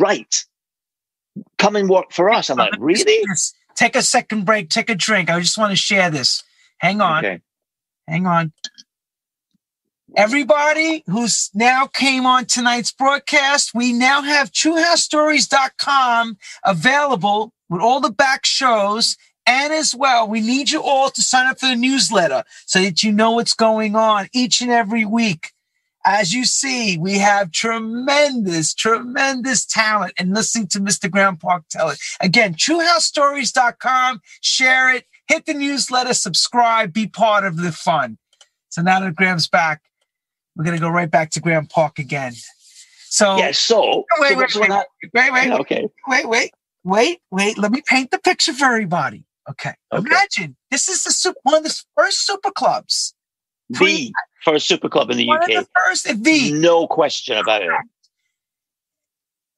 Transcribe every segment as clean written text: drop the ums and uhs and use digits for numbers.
right. Come and work for us. I'm like, really? Take a second break. Take a drink. I just want to share this. Hang on. Okay. Hang on. Everybody who's now came on tonight's broadcast, we now have TrueHouseStories.com available with all the back shows. And as well, we need you all to sign up for the newsletter so that you know what's going on each and every week. As you see, we have tremendous, tremendous talent in listening to Mr. Graham Park tell it. Again, TrueHouseStories.com. Share it. Hit the newsletter. Subscribe. Be part of the fun. So now that Graham's back, we're going to go right back to Graham Park again. So, yeah, so wait. Let me paint the picture for everybody. Okay. Imagine this is one of the first super clubs. The first super club in the UK. Of the first, no question about it.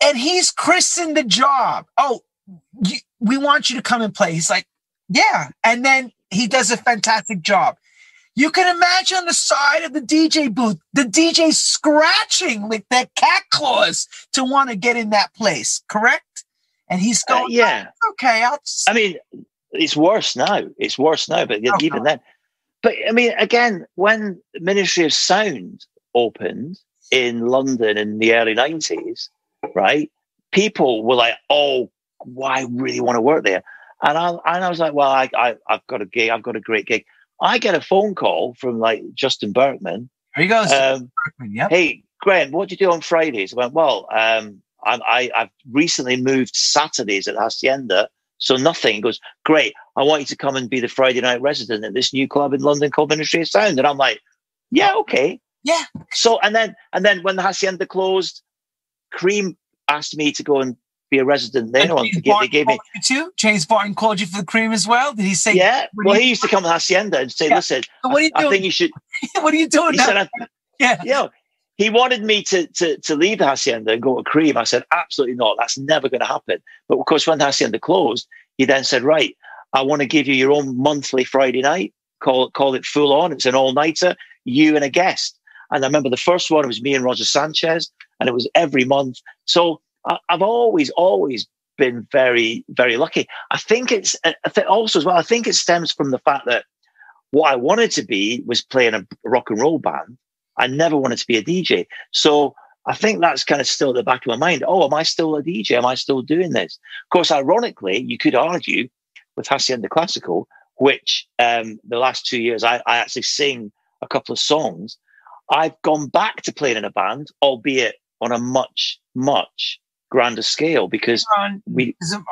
And he's christened the job. Oh, we want you to come and play. He's like, yeah. And then he does a fantastic job. You can imagine on the side of the DJ booth, the DJ scratching with their cat claws to want to get in that place, correct? And he's going, yeah, oh, okay. I mean, it's worse now. It's worse now, but even then. But I mean, again, when Ministry of Sound opened in London in the early 90s, right, people were like, oh, why really want to work there? And I was like, well, I've got a gig. I've got a great gig. I get a phone call from like Justin Berkman. There he goes. Berkman, yep. Hey, Graham, what do you do on Fridays? I went, well, I've recently moved Saturdays at Hacienda, so nothing. He goes, great. I want you to come and be the Friday night resident at this new club in London called Ministry of Sound. And I'm like, yeah, okay. Yeah. So, and then when the Hacienda closed, Cream asked me to go and be a resident there. They gave me too. James Barton called you for the Cream as well. Did he say? Yeah. Well, he used to come to Hacienda and say, "Listen, so what are you doing? I think you should." What are you doing? He now? Said, "Yeah." You know, he wanted me to leave the Hacienda and go to Cream. I said, "Absolutely not. That's never going to happen." But of course, when the Hacienda closed, he then said, "Right, I want to give you your own monthly Friday night. Call it Full On. It's an all nighter. You and a guest." And I remember the first one, it was me and Roger Sanchez, and it was every month. So I've always been very, very lucky. I think it's also as well, I think it stems from the fact that what I wanted to be was playing a rock and roll band. I never wanted to be a DJ. So I think that's kind of still at the back of my mind. Oh, am I still a DJ? Am I still doing this? Of course, ironically, you could argue with Hacienda Classical, which the last 2 years I actually sing a couple of songs. I've gone back to playing in a band, albeit on a much, much grander scale, because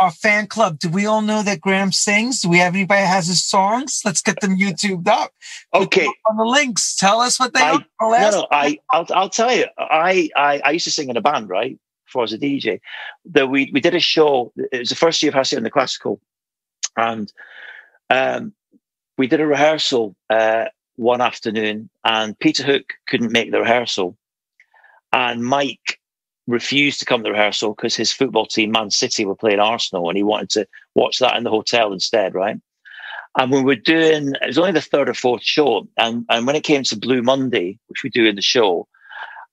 our fan club. Do we all know that Graham sings? Do we have anybody that has his songs? Let's get them YouTubed up. Okay, up on the links. Tell us what they are. I'll tell you. I used to sing in a band, right? Before I was a DJ, that we did a show. It was the first year of Hacienda Classical, and we did a rehearsal one afternoon, and Peter Hook couldn't make the rehearsal, and Mike refused to come to the rehearsal because his football team, Man City, were playing Arsenal, and he wanted to watch that in the hotel instead, right? And we were doing, it was only the third or fourth show, and when it came to Blue Monday, which we do in the show,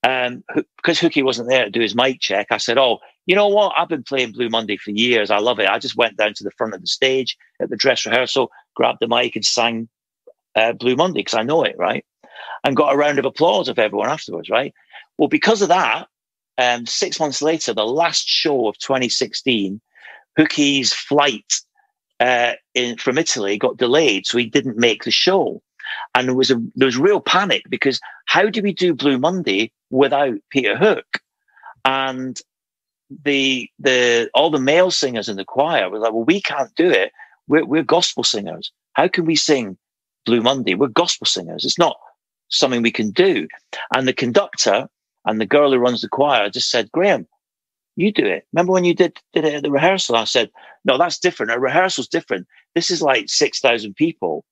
because Hookie wasn't there to do his mic check, I said, oh, you know what? I've been playing Blue Monday for years. I love it. I just went down to the front of the stage at the dress rehearsal, grabbed the mic and sang Blue Monday because I know it, right? And got a round of applause of everyone afterwards, right? Well, because of that, 6 months later, the last show of 2016, Hookie's flight from Italy got delayed, so he didn't make the show. And there was real panic because how do we do Blue Monday without Peter Hook? And all the male singers in the choir were like, well, we can't do it. We're gospel singers. How can we sing Blue Monday? We're gospel singers. It's not something we can do. And the conductor and the girl who runs the choir just said, Graham, you do it. Remember when you did it at the rehearsal? I said, no, that's different. A rehearsal's different. This is like 6,000 people.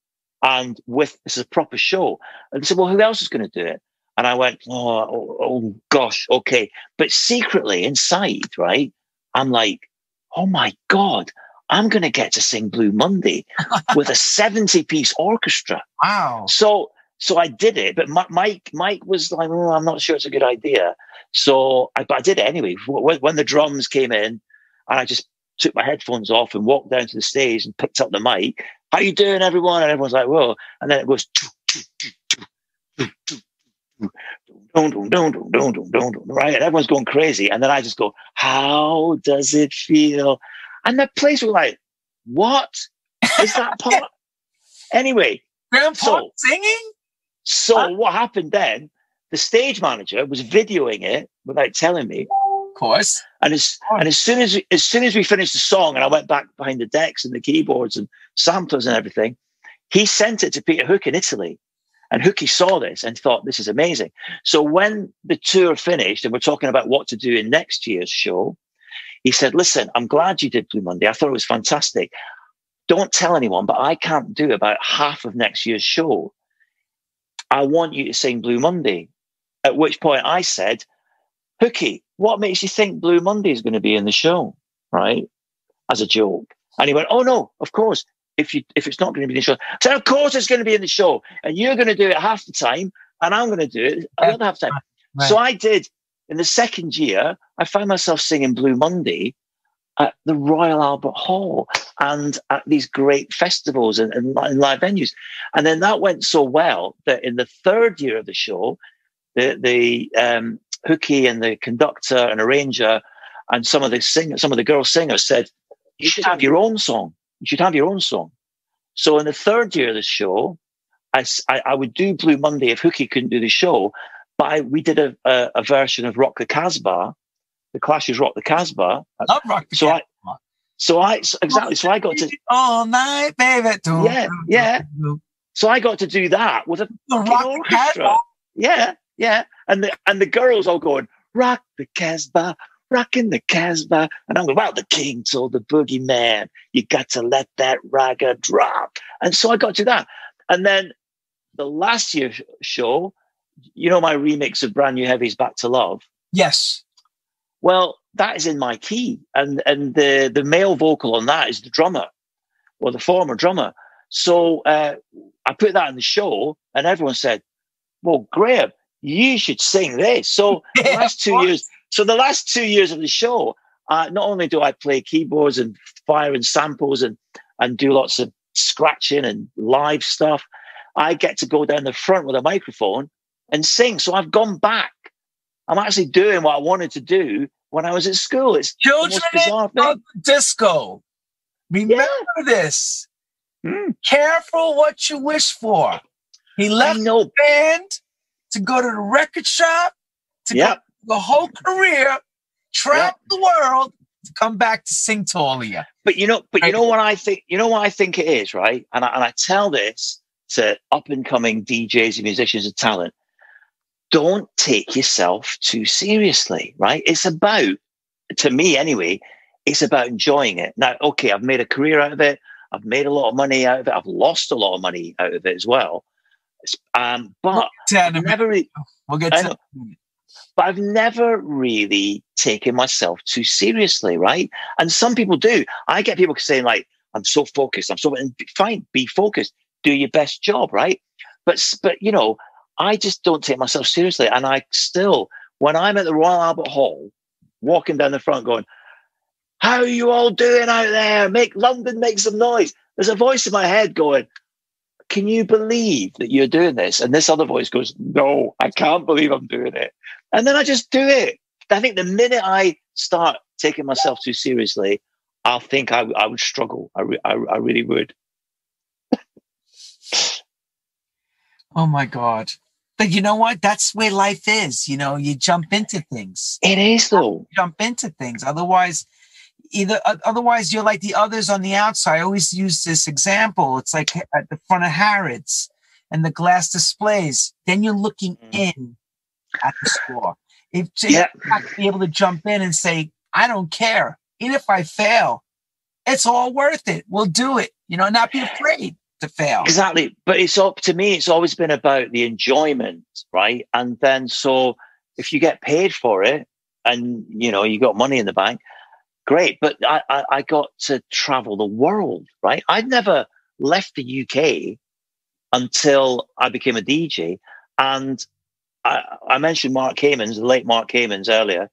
And this is a proper show. And they said, well, who else is going to do it? And I went, oh gosh, okay. But secretly inside, right, I'm like, oh my God, I'm going to get to sing Blue Monday with a 70-piece orchestra. Wow. So I did it, but Mike was like, oh, I'm not sure it's a good idea. So, but I did it anyway. When the drums came in, and I just took my headphones off and walked down to the stage and picked up the mic. How you doing, everyone? And everyone's like, whoa. And then it goes, right? And everyone's going crazy. And then I just go, how does it feel? And the place were like, what? Is that part? Anyway. Grandpa singing? So what happened then, the stage manager was videoing it without telling me. Of course. And as soon as we finished the song and I went back behind the decks and the keyboards and samplers and everything, he sent it to Peter Hook in Italy. And Hookie saw this and thought, this is amazing. So when the tour finished and we're talking about what to do in next year's show, he said, listen, I'm glad you did Blue Monday. I thought it was fantastic. Don't tell anyone, but I can't do about half of next year's show. I want you to sing Blue Monday. At which point I said, Hookie, what makes you think Blue Monday is going to be in the show? Right? As a joke. And he went, oh no, of course. If it's not going to be in the show. I said, of course it's going to be in the show. And you're going to do it half the time. And I'm going to do it the other half the time. Right. So I did. In the second year, I found myself singing Blue Monday at the Royal Albert Hall and at these great festivals and live venues. And then that went so well that in the third year of the show, the Hookie and the conductor and arranger and some of the girl singers said, you should have your own song. You should have your own song. So in the third year of the show, I would do Blue Monday if Hookie couldn't do the show. But we did a version of Rock the Casbah, the Clash's Rock the Casbah. I love Rock the Casbah. Exactly. So I got to all night, baby. Yeah. So I got to do that with the Rock orchestra. Yeah. And the girls all going Rock the Casbah. Rocking the Casbah, and I'm going, well, the king told the boogeyman, you got to let that ragga drop. And so I got to that. And then the last year's show, you know, my remix of Brand New Heavy's Back to Love. Yes. Well, that is in my key. And the male vocal on that is the drummer, or the former drummer. So I put that in the show, and everyone said, well, Graham, you should sing this. So the last 2 years... So the last 2 years of the show, not only do I play keyboards and fire and samples and do lots of scratching and live stuff, I get to go down the front with a microphone and sing. So I've gone back. I'm actually doing what I wanted to do when I was at school. It's Children of the Disco. Remember this. Mm. Careful what you wish for. He left the band to go to the record shop to go. The whole career, travel the world, to come back to sing to all of you. But you know what I think. You know what I think it is, right? And I tell this to up and coming DJs and musicians and talent. Don't take yourself too seriously, right? It's about, to me anyway, it's about enjoying it. Now, okay, I've made a career out of it. I've made a lot of money out of it. I've lost a lot of money out of it as well. But we'll get to. But I've never really taken myself too seriously, right? And some people do. I get people saying, like, I'm so focused. And fine, be focused. Do your best job, right? But you know, I just don't take myself seriously. And I still, when I'm at the Royal Albert Hall, walking down the front going, how are you all doing out there? Make some noise. There's a voice in my head going, can you believe that you're doing this? And this other voice goes, no, I can't believe I'm doing it. And then I just do it. I think the minute I start taking myself too seriously, I'll think I would struggle. I really would. Oh, my God. But you know what? That's where life is. You know, you jump into things. It is, though. You jump into things. Otherwise, you're like the others on the outside. I always use this example. It's like at the front of Harrods and the glass displays. Then you're looking in at the store. If not to be able to jump in and say, I don't care. Even if I fail, it's all worth it. We'll do it. You know, not be afraid to fail. Exactly. But it's up to me. It's always been about the enjoyment, right? And then so if you get paid for it and, you know, you got money in the bank, great, but I got to travel the world, right? I'd never left the UK until I became a DJ, and I mentioned Mark Caymans, the late Mark Caymans, earlier,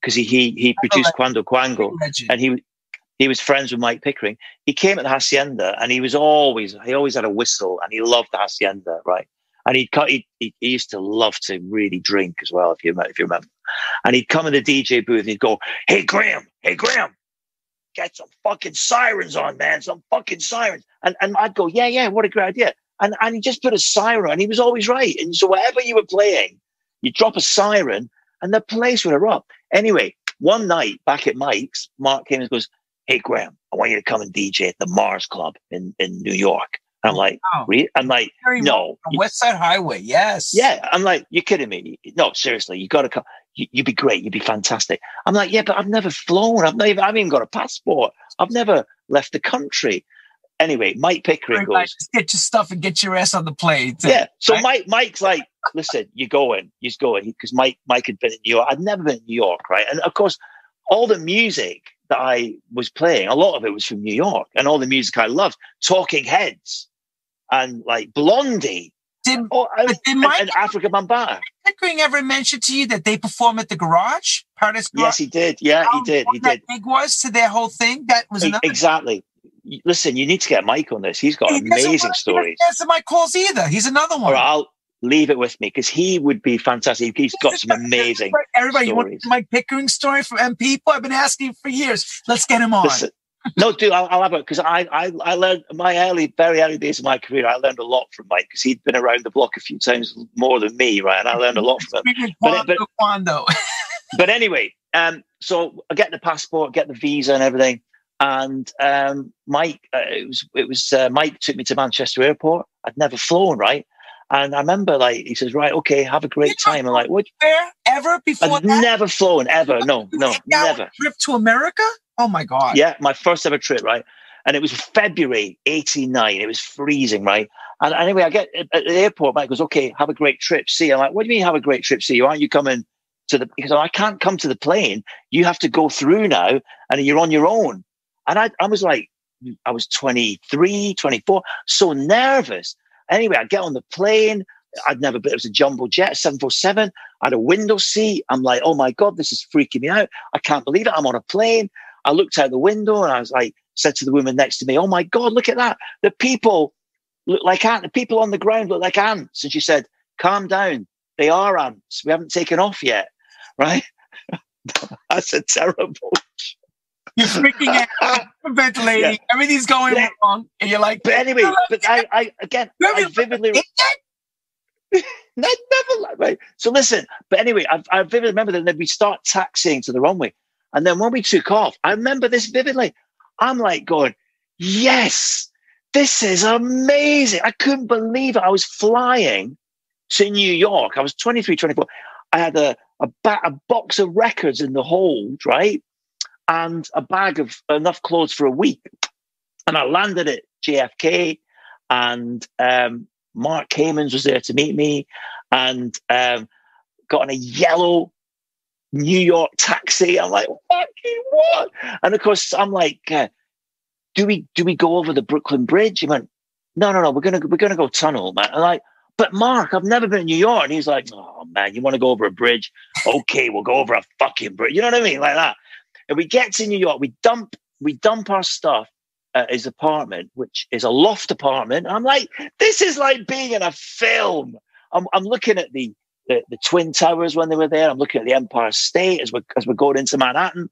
because he produced Quando Quango, and he was friends with Mike Pickering. He came at the hacienda, and he always had a whistle, and he loved the hacienda, right? And he used to love to really drink as well, if you remember. And he'd come in the DJ booth and he'd go, "Hey Graham, get some fucking sirens on, man, some fucking sirens." And I'd go, "Yeah, what a great idea." And he just put a siren on. He was always right. And so whatever you were playing, you drop a siren and the place would erupt. Anyway, one night back at Mike's, Mark came and goes, "Hey Graham, I want you to come and DJ at the Mars Club in New York." And I'm like, "Oh, really?" I'm like, "No, West Side Highway." Yes. Yeah. I'm like, "You're kidding me? No, seriously, you got to come. You'd be great. You'd be fantastic." I'm like, "Yeah, but I've never flown. I haven't even got a passport. I've never left the country." Anyway, Mike Pickering goes, "Just get your stuff and get your ass on the plane." Yeah. So right? Mike's like, "Listen, he's going because Mike had been in New York. I'd never been in New York, right? And of course, all the music that I was playing, a lot of it was from New York, and all the music I loved, Talking Heads and like Blondie. Did Africa Bambaataa. Pickering ever mentioned to you that they perform at the Garage, Paradise Garage? Yes, he did. Yeah, he did. How big was to their whole thing? That was exactly. Listen, you need to get Mike on this. He's got amazing stories. He doesn't answer my calls either. He's another one. Or I'll leave it with me because he would be fantastic. He's got some amazing stories. Everybody, you want Mike Pickering's story from MP? I've been asking for years. Let's get him on. Listen, no, dude, I'll have it because I learned very early days of my career. I learned a lot from Mike because he'd been around the block a few times more than me, right? And I learned a lot from him. But anyway, so I get the passport, get the visa, and everything. And Mike took me to Manchester Airport. I'd never flown, right? And I remember, like, he says, "Right, okay, have a great time." I'm like, "What? Ever before I've that? Never flown ever. No, never. Trip to America? Oh my God! Yeah, my first ever trip, right? And it was February '89. It was freezing, right? And anyway, I get at the airport. Mike goes, "Okay, have a great trip. See you." I'm like, "What do you mean have a great trip? See you? Aren't you coming to the?" Because I can't come to the plane. You have to go through now, and you're on your own. And I was 23, 24, so nervous. Anyway, I get on the plane. It was a jumbo jet, 747. I had a window seat. I'm like, "Oh my God, this is freaking me out. I can't believe it. I'm on a plane." I looked out the window and I was like, said to the woman next to me, "Oh my God, look at that. The people look like ants. The people on the ground look like ants." And she said, "Calm down. They are ants. We haven't taken off yet." Right? That's a terrible. You're freaking out, ventilating. Yeah. Everything's going wrong, and you're like. But anyway, I vividly never right. So listen, but anyway, I vividly remember that we start taxiing to the runway, and then when we took off, I remember this vividly. I'm like going, "Yes, this is amazing! I couldn't believe it. I was flying to New York. I was 23, 24. I had a box of records in the hold, right?" And a bag of enough clothes for a week. And I landed at JFK, and Mark Caymans was there to meet me, and got on a yellow New York taxi. I'm like, "Fucking what?" And of course, I'm like, do we go over the Brooklyn Bridge? He went, No, we're gonna go tunnel, man. I'm like, "But Mark, I've never been in New York." And he's like, "Oh man, you want to go over a bridge? Okay, we'll go over a fucking bridge." You know what I mean? Like that. And we get to New York, we dump our stuff at his apartment, which is a loft apartment. I'm like, "This is like being in a film." I'm looking at the Twin Towers when they were there. I'm looking at the Empire State as we're going into Manhattan.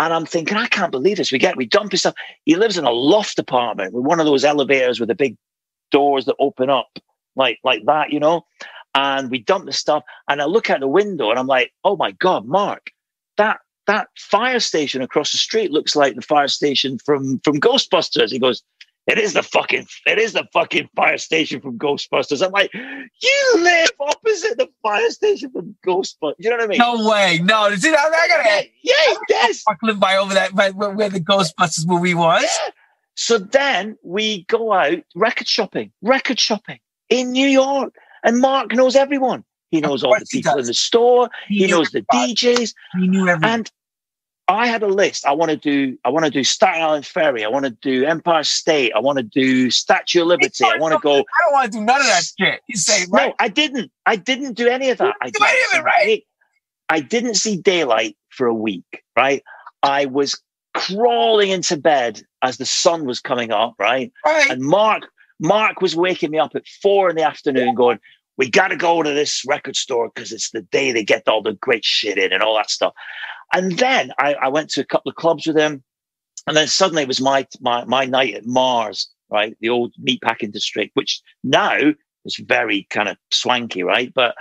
And I'm thinking, I can't believe this. We dump his stuff. He lives in a loft apartment with one of those elevators with the big doors that open up like that, you know. And we dump the stuff. And I look out the window and I'm like, "Oh my God, Mark, that fire station across the street looks like the fire station from Ghostbusters." He goes, "It is the fucking fire station from Ghostbusters." I'm like, "You live opposite the fire station from Ghostbusters." You know what I mean? No way. No, I gotta. Yeah, yes. I live by over that by where the Ghostbusters movie was. Yeah. So then we go out record shopping in New York, and Mark knows everyone. He knows all the people in the store. He knows the DJs. He knew everything. And I had a list. I want to do Staten Island Ferry. I want to do Empire State. I want to do Statue of Liberty. I want to go. I don't want to do none of that shit. You say right? No, I didn't do any of that. I didn't see daylight for a week. Right. I was crawling into bed as the sun was coming up. Right. And Mark was waking me up at 4 p.m, going, "We got to go to this record store because it's the day they get all the great shit in and all that stuff." And then I went to a couple of clubs with him, and then suddenly it was my night at Mars, right? The old meatpacking district, which now is very kind of swanky, right? But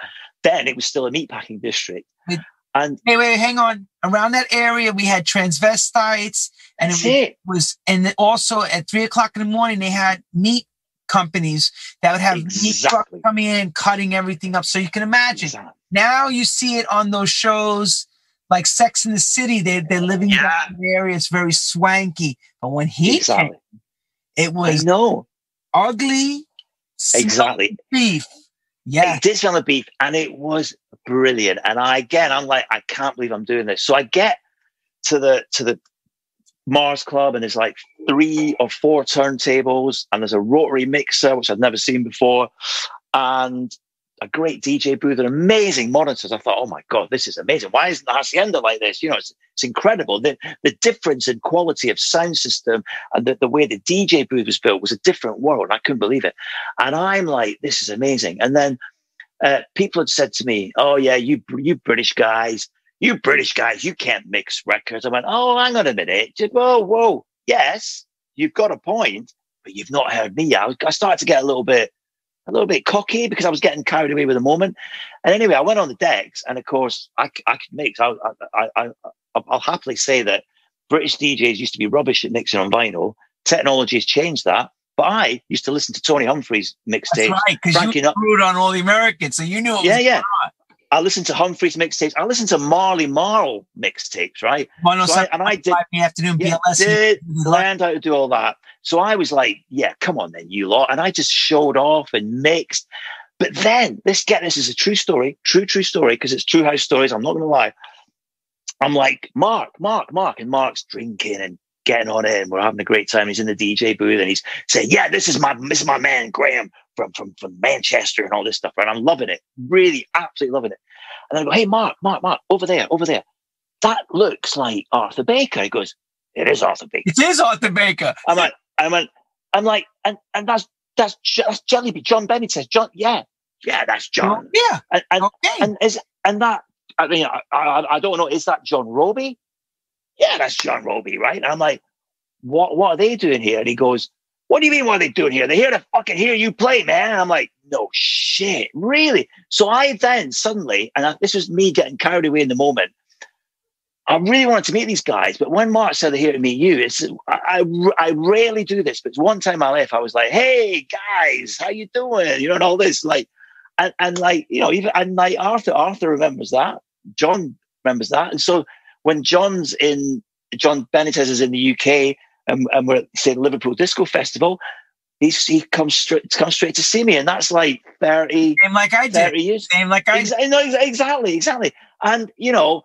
then it was still a meatpacking district. And wait, hang on. Around that area, we had transvestites, and and also at 3:00 a.m, they had meat companies that would have meat trucks coming in, cutting everything up. So you can imagine. Exactly. Now you see it on those shows. Like Sex in the City, they're living in the area. It's very swanky. But when he came, it was ugly. Exactly. Beef. Yeah. It did smell of beef, and it was brilliant. And I'm like, I can't believe I'm doing this. So I get to the Mars Club, and there's like 3 or 4 turntables, and there's a rotary mixer, which I've never seen before. And a great DJ booth and amazing monitors. I thought, oh my God, this is amazing. Why isn't the Hacienda like this? You know, it's incredible. The difference in quality of sound system and the way the DJ booth was built was a different world. I couldn't believe it. And I'm like, this is amazing. And then people had said to me, oh yeah, you British guys, you can't mix records. I went, oh, hang on a minute. Whoa. Yes, you've got a point, but you've not heard me. I started to get a little bit cocky because I was getting carried away with the moment. And anyway, I went on the decks, and of course I could mix. I'll happily say that British DJs used to be rubbish at mixing on vinyl. Technology has changed that. But I used to listen to Tony Humphrey's mixtapes. That's right, because you screwed on all the Americans, so you knew it was on. I listened to Humphrey's mixtapes. I listened to Marley Marl mixtapes, right? I learned how to do all that. So I was like, yeah, come on then, you lot. And I just showed off and mixed. But then, this is a true story, true story, because it's true house stories, I'm not going to lie. I'm like, Mark. And Mark's drinking and getting on it, and we're having a great time. He's in the DJ booth, and he's saying, yeah, this is my man, Graham, from Manchester, and all this stuff, right? I'm loving it, really, absolutely loving it. And I go, hey, Mark, over there. That looks like Arthur Baker. He goes, it is Arthur Baker. I'm like, and that's Jellybean. John Bennett says, John, yeah, that's John. Yeah, and okay. I don't know, is that John Roby? Yeah, that's John Roby, right? And I'm like, what are they doing here? And he goes, what do you mean, what are they doing here? They're here to fucking hear you play, man. And I'm like, no shit, really? So I then suddenly, this was me getting carried away in the moment, I really wanted to meet these guys. But when Mark said they're here to meet you, I rarely do this, but one time in my life, I was like, hey guys, how you doing? You know, and all this, like, and like, you know, even, and like Arthur remembers that, John remembers that. And so when John Benitez is in the UK, and we're at, say, the Liverpool Disco Festival, he comes straight to see me, and that's like 30, same like I 30 did. Years. Same like I exactly. And you know,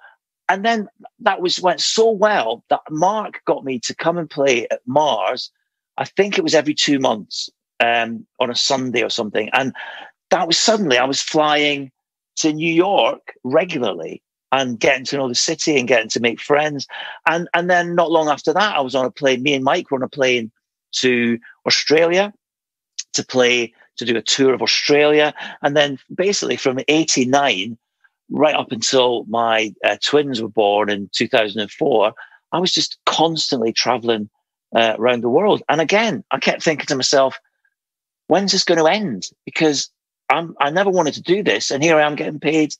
and then that went so well that Mark got me to come and play at Mars. I think it was every 2 months on a Sunday or something, and that was suddenly I was flying to New York regularly and getting to know the city and getting to make friends. And then not long after that, I was on a plane, me and Mike were on a plane to Australia to do a tour of Australia. And then basically from 1989, right up until my twins were born in 2004, I was just constantly traveling around the world. And again, I kept thinking to myself, when's this going to end? Because I never wanted to do this. And here I am getting paid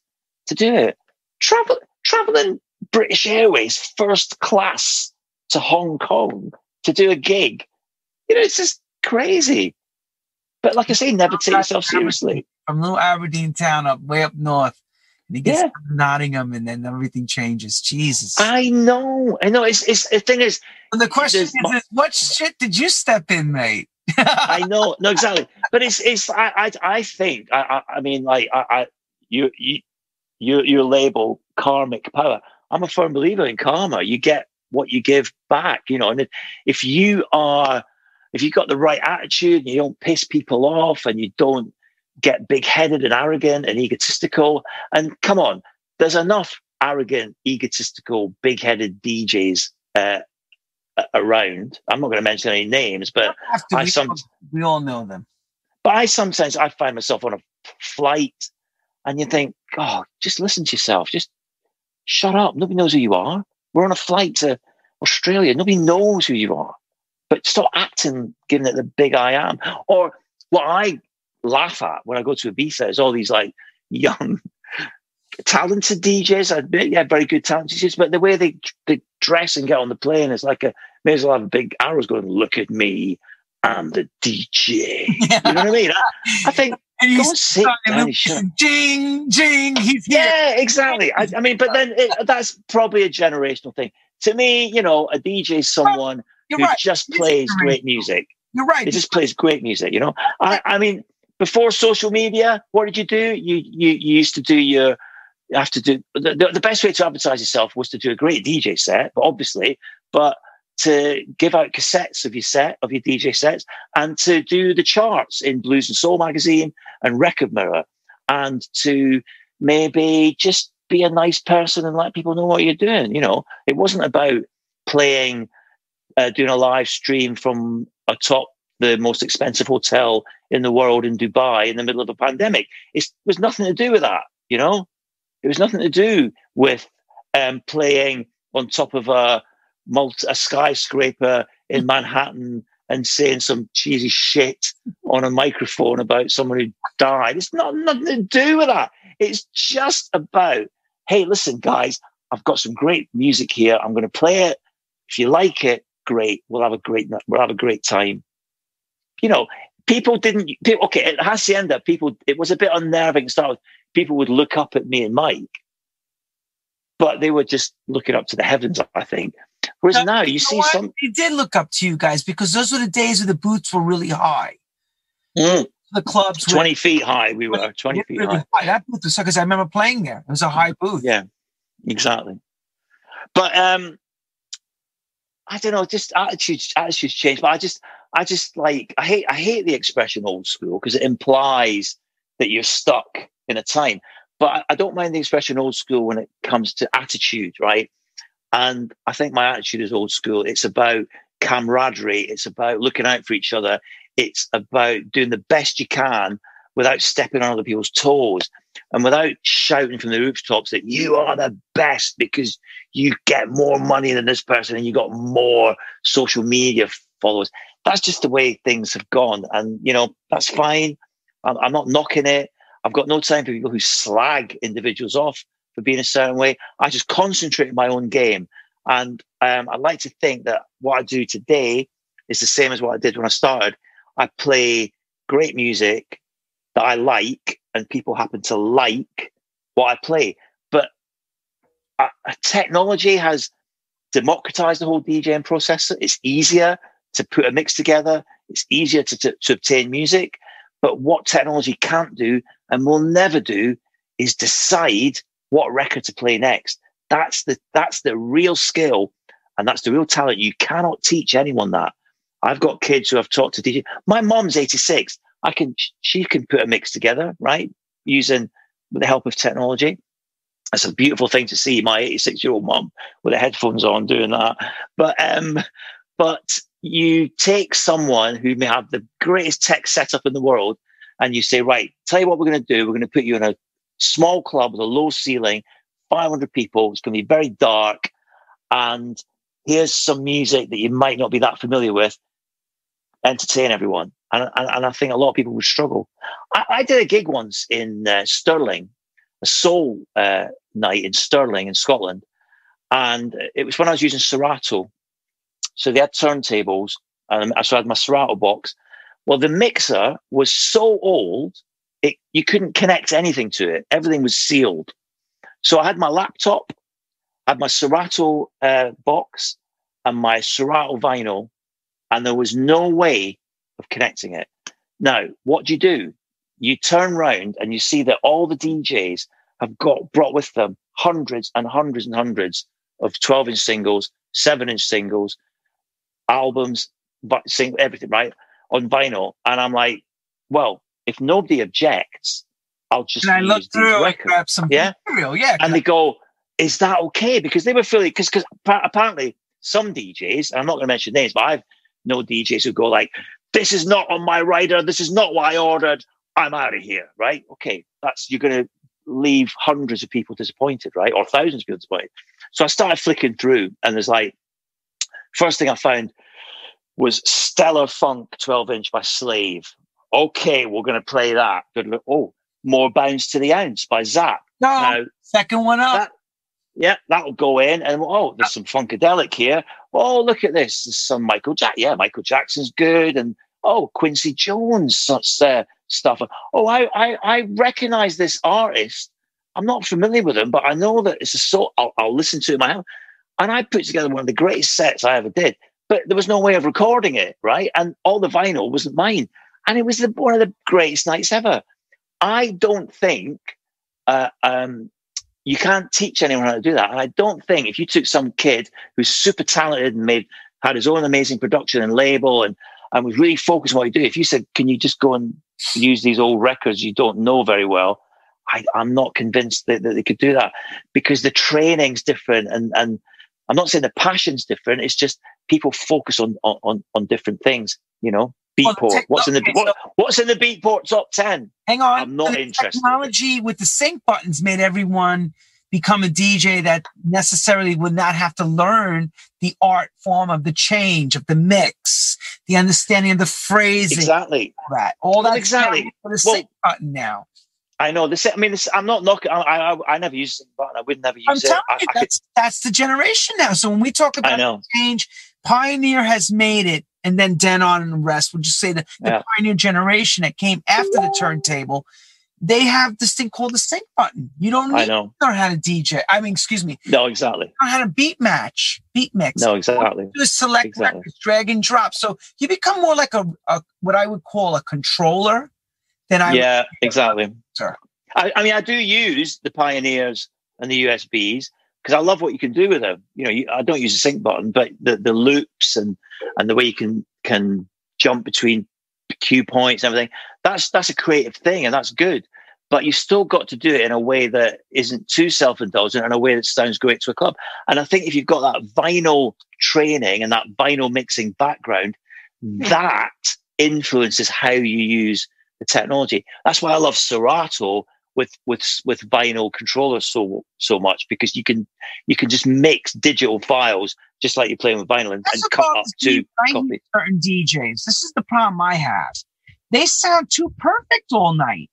to do it. Traveling British Airways first class to Hong Kong to do a gig. You know, it's just crazy. But like I say, never take yourself seriously. From little Aberdeen town up way up north, and he gets to Nottingham, and then everything changes. Jesus, I know. It's the thing is. And the question is, what shit did you step in, mate? I know, no, exactly. But it's. I think. I mean, like, I you. Your label, Karmic Power. I'm a firm believer in karma. You get what you give back, you know. And if you've got the right attitude and you don't piss people off and you don't get big-headed and arrogant and egotistical, and come on, there's enough arrogant, egotistical, big-headed DJs around. I'm not going to mention any names, but we all know them. But sometimes I find myself on a flight, and you think, "God, just listen to yourself. Just shut up. Nobody knows who you are. We're on a flight to Australia. Nobody knows who you are. But stop acting, giving it the big I am." Or what I laugh at when I go to Ibiza is all these like young, talented DJs. I admit, yeah, very good talented DJs, but the way they dress and get on the plane is like may as well have a big arrows going, "Look at me, I'm the DJ." Yeah. You know what I mean? I think, and go and sit down, ding, ding, he's here. Yeah, exactly. I mean, but then that's probably a generational thing. To me, you know, a DJ is someone who just plays great music. You're right. He just plays great music, you know? I mean, before social media, what did you do? You used to do your... You have to do the best way to advertise yourself was to do a great DJ set, but to give out cassettes of your set, of your DJ sets, and to do the charts in Blues and Soul magazine and Record Mirror, and to maybe just be a nice person and let people know what you're doing. You know, it wasn't about playing, doing a live stream from atop the most expensive hotel in the world in Dubai in the middle of a pandemic. It was nothing to do with that, you know. It was nothing to do with playing on top of a skyscraper in Manhattan and saying some cheesy shit on a microphone about someone who died. It's nothing to do with that. It's just about, hey, listen, guys, I've got some great music here. I'm going to play it. If you like it, great. We'll have a great time. You know, at Hacienda, it was a bit unnerving to start with. People would look up at me and Mike, but they were just looking up to the heavens, I think. Whereas now you see some... They did look up to you guys, because those were the days when the boots were really high. Mm. The clubs 20 feet high, we were. 20 feet really high. That booth was, because I remember playing there. It was a high booth. Yeah, exactly. But I don't know, just attitudes change. But I hate the expression old school, because it implies that you're stuck in a time. But I don't mind the expression old school when it comes to attitude, right? And I think my attitude is old school. It's about camaraderie. It's about looking out for each other. It's about doing the best you can without stepping on other people's toes and without shouting from the rooftops that you are the best because you get more money than this person and you got more social media followers. That's just the way things have gone. And, you know, that's fine. I'm not knocking it. I've got no time for people who slag individuals off for being a certain way. I just concentrate on my own game. And I like to think that what I do today is the same as what I did when I started. I play great music that I like, and people happen to like what I play. But technology has democratized the whole DJing process. It's easier to put a mix together. It's easier to obtain music. But what technology can't do and will never do is decide what record to play next. That's the real skill, and that's the real talent. You cannot teach anyone that. I've got kids who have taught to DJ. My mom's 86. She can put a mix together, right? Using with the help of technology. That's a beautiful thing to see. My 86-year-old mom with her headphones on doing that. But you take someone who may have the greatest tech setup in the world, and you say, right, tell you what we're going to do. We're going to put you in a small club with a low ceiling, 500 people. It's going to be very dark. And here's some music that you might not be that familiar with. Entertain everyone. And I think a lot of people would struggle. I did a gig once in Stirling, a soul night in Stirling in Scotland. And it was when I was using Serato. So they had turntables, and so I had my Serato box. Well, the mixer was so old, you couldn't connect anything to it. Everything was sealed. So I had my laptop, I had my Serato box, and my Serato vinyl, and there was no way of connecting it. Now, what do? You turn round and you see that all the DJs have brought with them hundreds and hundreds and hundreds of 12-inch singles, 7-inch singles, albums, everything, right, on vinyl. And I'm like, well, if nobody objects, I'll just and I look through and grab some material, yeah. And they go, is that okay? Because they were feeling, because apparently some DJs, and I'm not going to mention names, but I've known DJs who go like, this is not on my rider, this is not what I ordered, I'm out of here, right? Okay, that's, you're going to leave hundreds of people disappointed, right? Or thousands of people disappointed. So I started flicking through, and there's like, first thing I found was Stellar Funk 12-inch by Slave. Okay, we're going to play that. Oh, More Bounce to the Ounce by Zap. No, now, second one up. That'll go in. And oh, there's some Funkadelic here. Oh, look at this. There's some Michael Jackson. Yeah, Michael Jackson's good. And oh, Quincy Jones, such stuff. Oh, I recognize this artist. I'm not familiar with him, but I know that it's a sort I'll listen to it in my house. And I put together one of the greatest sets I ever did. But there was no way of recording it, right? And all the vinyl wasn't mine. And it was one of the greatest nights ever. I don't think you can't teach anyone how to do that. And I don't think if you took some kid who's super talented and had his own amazing production and label and was really focused on what you do, if you said, can you just go and use these old records you don't know very well, I'm not convinced that they could do that, because the training's different. And I'm not saying the passion's different. It's just people focus on different things, you know. Beatport. What's in the Beatport top 10? Hang on. I'm not interested. Technology with the sync buttons made everyone become a DJ that necessarily would not have to learn the art form of the change, of the mix, the understanding of the phrasing. Exactly. All that. For the sync button now. I know. I'm not knocking. I never use the sync button. I would never use it. That's the generation now. So when we talk about change, Pioneer has made it. And then Denon and the rest would just say that the Pioneer generation that came after the turntable, they have this thing called the sync button. You don't need to learn how to DJ. I mean, excuse me. No, exactly. You don't know how to beat mix. No, exactly. You do select records, drag and drop. So you become more like a what I would call a controller than I. Yeah, exactly. I mean, I do use the Pioneers and the USBs, because I love what you can do with them. You know, I don't use the sync button, but the loops and the way you can jump between cue points and everything, that's a creative thing and that's good. But you've still got to do it in a way that isn't too self-indulgent and a way that sounds great to a club. And I think if you've got that vinyl training and that vinyl mixing background, that influences how you use the technology. That's why I love Serato with vinyl controllers so much, because you can just mix digital files just like you're playing with vinyl and cut up to copies. Certain DJs, this is the problem I have. They sound too perfect all night.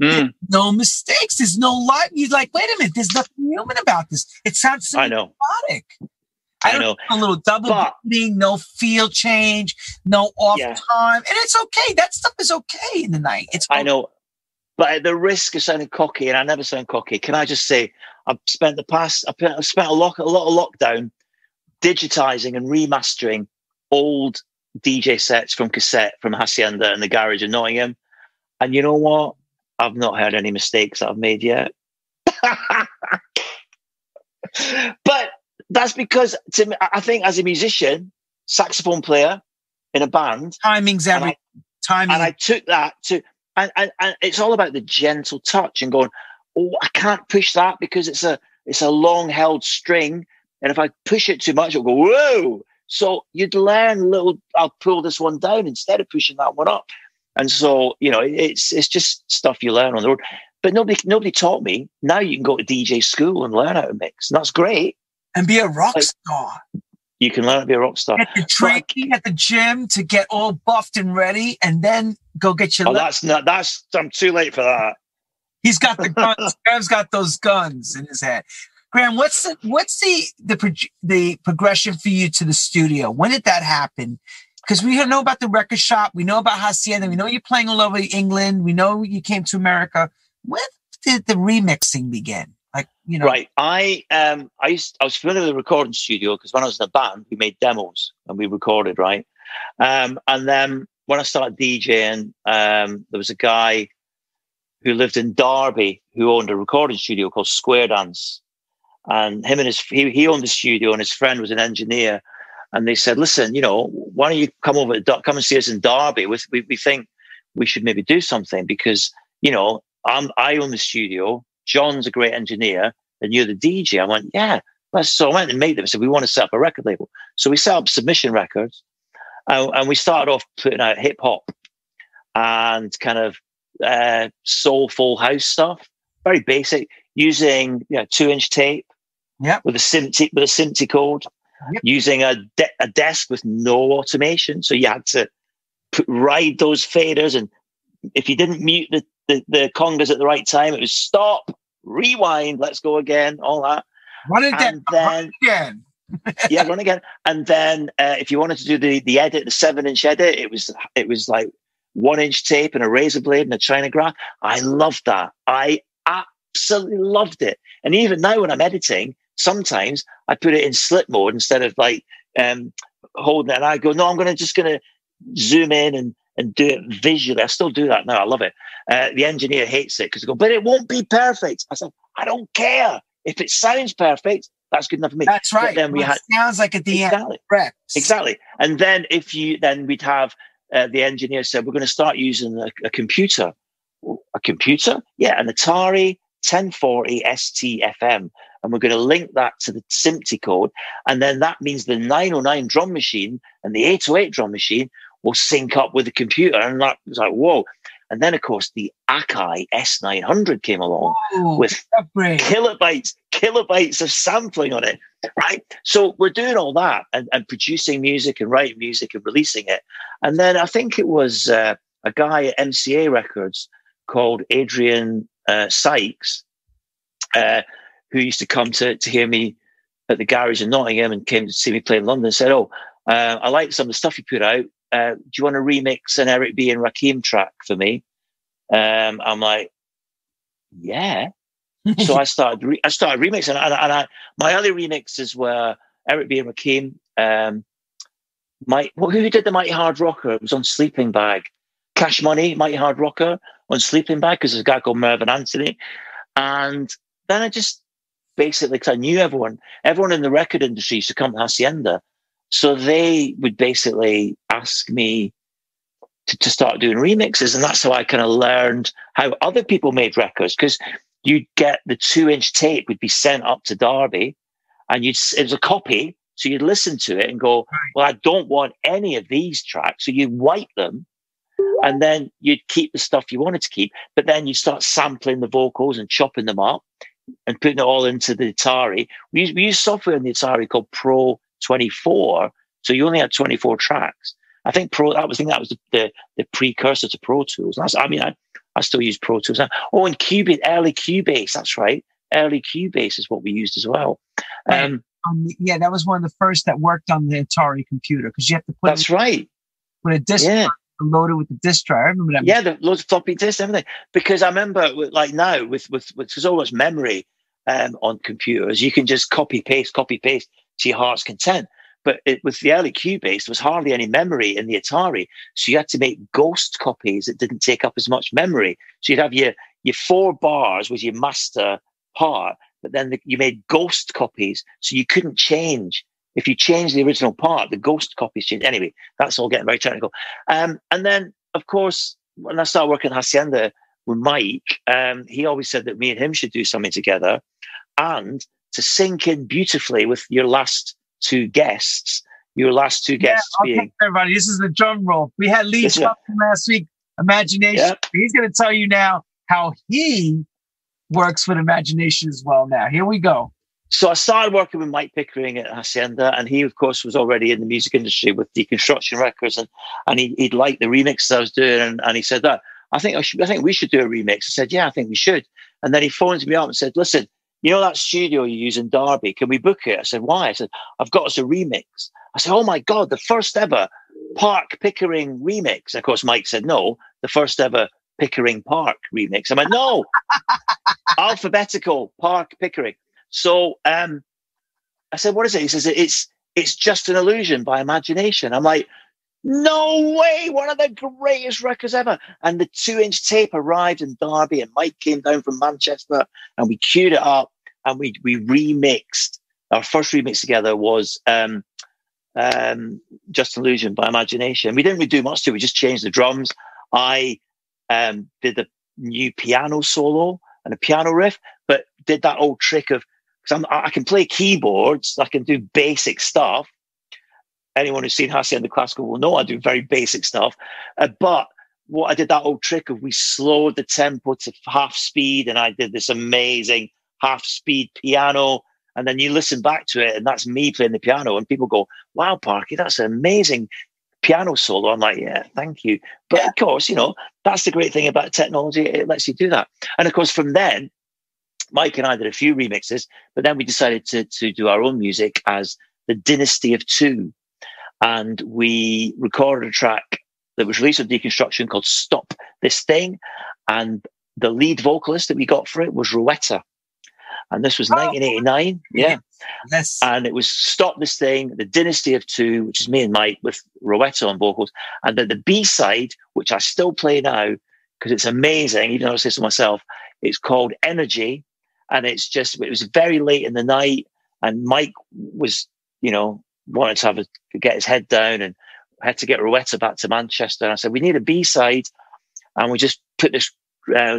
Mm. No mistakes. There's no live. You're like, wait a minute. There's nothing human about this. It sounds so robotic. I know. A little double beating, no feel change, no off time, and it's okay. That stuff is okay in the night. It's okay. I know. But at the risk of sounding cocky, and I never sound cocky, can I just say I've spent a lot of lockdown digitizing and remastering old DJ sets from cassette from Hacienda and the garage in Nottingham. And you know what? I've not heard any mistakes that I've made yet. But that's because, to me, I think as a musician, saxophone player in a band, timing's everything. And I took that to. And it's all about the gentle touch and going, oh, I can't push that because it's a long held string. And if I push it too much, it'll go, whoa. So you'd learn I'll pull this one down instead of pushing that one up. And so, you know, it's just stuff you learn on the road. But nobody taught me. Now you can go to DJ school and learn how to mix. And that's great. And be a rock star. You can learn how to be a rock star. Get the training at the gym to get all buffed and ready, and then go get your. Oh, I'm too late for that. He's got the guns. Graham's got those guns in his head. Graham, what's the progression for you to the studio? When did that happen? Because we know about the record shop, we know about Hacienda, we know you're playing all over England, we know you came to America. When did the remixing begin? Like, you know. Right. I was familiar with the recording studio because when I was in a band, we made demos and we recorded, right? And then when I started DJing, there was a guy who lived in Derby who owned a recording studio called Square Dance. And him and he owned the studio, and his friend was an engineer. And they said, listen, you know, why don't you come and see us in Derby? We think we should maybe do something because, you know, I own the studio. John's a great engineer, and you're the DJ. I went, yeah. So I went and made them. I said, we want to set up a record label. So we set up Submission Records, and we started off putting out hip hop and kind of soulful house stuff, very basic, using 2-inch tape, yep, with a SMPTE code, yep, using a desk with no automation. So you had to ride those faders, and if you didn't mute the congas at the right time, it was stop, rewind, let's go again, all that. Run again. Yeah, run again. And then if you wanted to do the 7-inch edit, it was like 1-inch tape and a razor blade and a China graph. I loved that. I absolutely loved it. And even now when I'm editing, sometimes I put it in slip mode instead of like holding it. And I go, no, I'm just going to zoom in and do it visually. I still do that now. I love it. The engineer hates it because they go, but it won't be perfect. I said, I don't care. If it sounds perfect, that's good enough for me. That's right. But then sounds like at the end. Exactly. And then we'd have the engineer said, we're going to start using a computer. A computer? Yeah, an Atari 1040 ST-FM. And we're going to link that to the SMPTE code. And then that means the 909 drum machine and the 808 drum machine will sync up with the computer. And that was like, whoa. And then, of course, the Akai S900 came along with kilobytes of sampling on it, right? So we're doing all that and producing music and writing music and releasing it. And then I think it was a guy at MCA Records called Adrian Sykes, who used to come to hear me at the garage in Nottingham and came to see me play in London, and said, I like some of the stuff you put out. Do you want to remix an Eric B and Rakim track for me? I'm like, yeah. So I started remixing, and my other remixes were Eric B and Rakim. Who did the Mighty Hard Rocker? It was on Sleeping Bag. Cash Money, Mighty Hard Rocker on Sleeping Bag, because there's a guy called Mervyn Anthony. And then I just basically, because I knew everyone in the record industry used to come to Hacienda. So they would basically ask me to start doing remixes. And that's how I kind of learned how other people made records, because you'd get the 2-inch tape would be sent up to Derby, and it was a copy. So you'd listen to it and go, well, I don't want any of these tracks. So you'd wipe them, and then you'd keep the stuff you wanted to keep. But then you'd start sampling the vocals and chopping them up and putting it all into the Atari. We use software in the Atari called Pro 24, so you only had 24 tracks. I think that was the precursor to Pro Tools. I still use Pro Tools now. Oh, and Cubase, early Cubase. That's right, early Cubase is what we used as well. Yeah, that was one of the first that worked on the Atari computer, because you have to put. That's right. Put a disk loaded with the disk drive. I remember that. Yeah, loads of floppy disks, everything. Because I remember, like now, with there's always memory on computers. You can just copy paste. To your heart's content. But with the early Cubase, there was hardly any memory in the Atari, so you had to make ghost copies that didn't take up as much memory. So you'd have your 4 bars was your master part, but then you made ghost copies, so you couldn't change. If you changed the original part, the ghost copies changed. Anyway, that's all getting very technical. And then, of course, when I started working at Hacienda with Mike, he always said that me and him should do something together, and to sync in beautifully with your last 2 guests. Your last 2 guests being... Everybody, this is the drum roll. We had Lee Johnson last week, Imagination. Yep. He's going to tell you now how he works with Imagination as well now. Here we go. So I started working with Mike Pickering at Hacienda, and he, of course, was already in the music industry with Deconstruction Records, and he'd liked the remixes I was doing, and he said, I think we should do a remix. I said, yeah, I think we should. And then he phoned me up and said, listen, you know that studio you use in Derby? Can we book it? I said, why? I said, I've got us a remix. I said, oh my God, the first ever Park Pickering remix. Of course, Mike said, no, the first ever Pickering Park remix. I went, no, alphabetical Park Pickering. So I said, what is it? He says, it's Just an Illusion by Imagination. I'm like, no way, one of the greatest records ever. And the 2-inch tape arrived in Derby, and Mike came down from Manchester, and we queued it up, and we remixed. Our first remix together was Just Illusion by Imagination. We didn't really do much to it. We just changed the drums. I did a new piano solo and a piano riff, but did that old trick of, because I can play keyboards, I can do basic stuff. Anyone who's seen Hacienda Classical will know I do very basic stuff. But what I did, that old trick of, we slowed the tempo to half speed, and I did this amazing half speed piano. And then you listen back to it, and that's me playing the piano, and people go, "Wow, Parky, that's an amazing piano solo." I'm like, "Yeah, thank you." But of course, you know, that's the great thing about technology. It lets you do that. And of course, from then, Mike and I did a few remixes, but then we decided to do our own music as the Dynasty of Two. And we recorded a track that was released on Deconstruction called Stop This Thing. And the lead vocalist that we got for it was Rowetta. And this was 1989. Yeah. Yes. And it was Stop This Thing, the Dynasty of Two, which is me and Mike with Rowetta on vocals. And then the B-side, which I still play now because it's amazing, even though I say so myself, it's called Energy. And it's just, it was very late in the night. And Mike was, you know, wanted to have a, get his head down, and had to get Rowetta back to Manchester. And I said, we need a B-side. And we just put this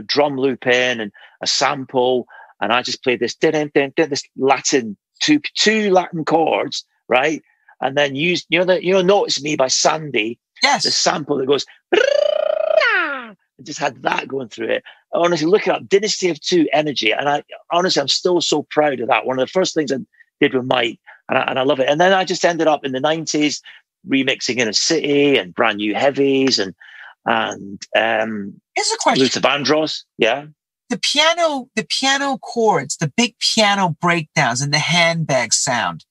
drum loop in and a sample. And I just played this, this Latin, two Latin chords, right? And then used, you know, Notice Me by Sandy. Yes. The sample that goes, I just had that going through it. Honestly, look it up, Dynasty of Two Energy. And I honestly, I'm still so proud of that. One of the first things I did with Mike, and I love it. And then I just ended up in the 90s remixing Inner City and Brand New Heavies and here's a question. Luther Vandross, yeah. The piano chords, the big piano breakdowns, and the handbag sound.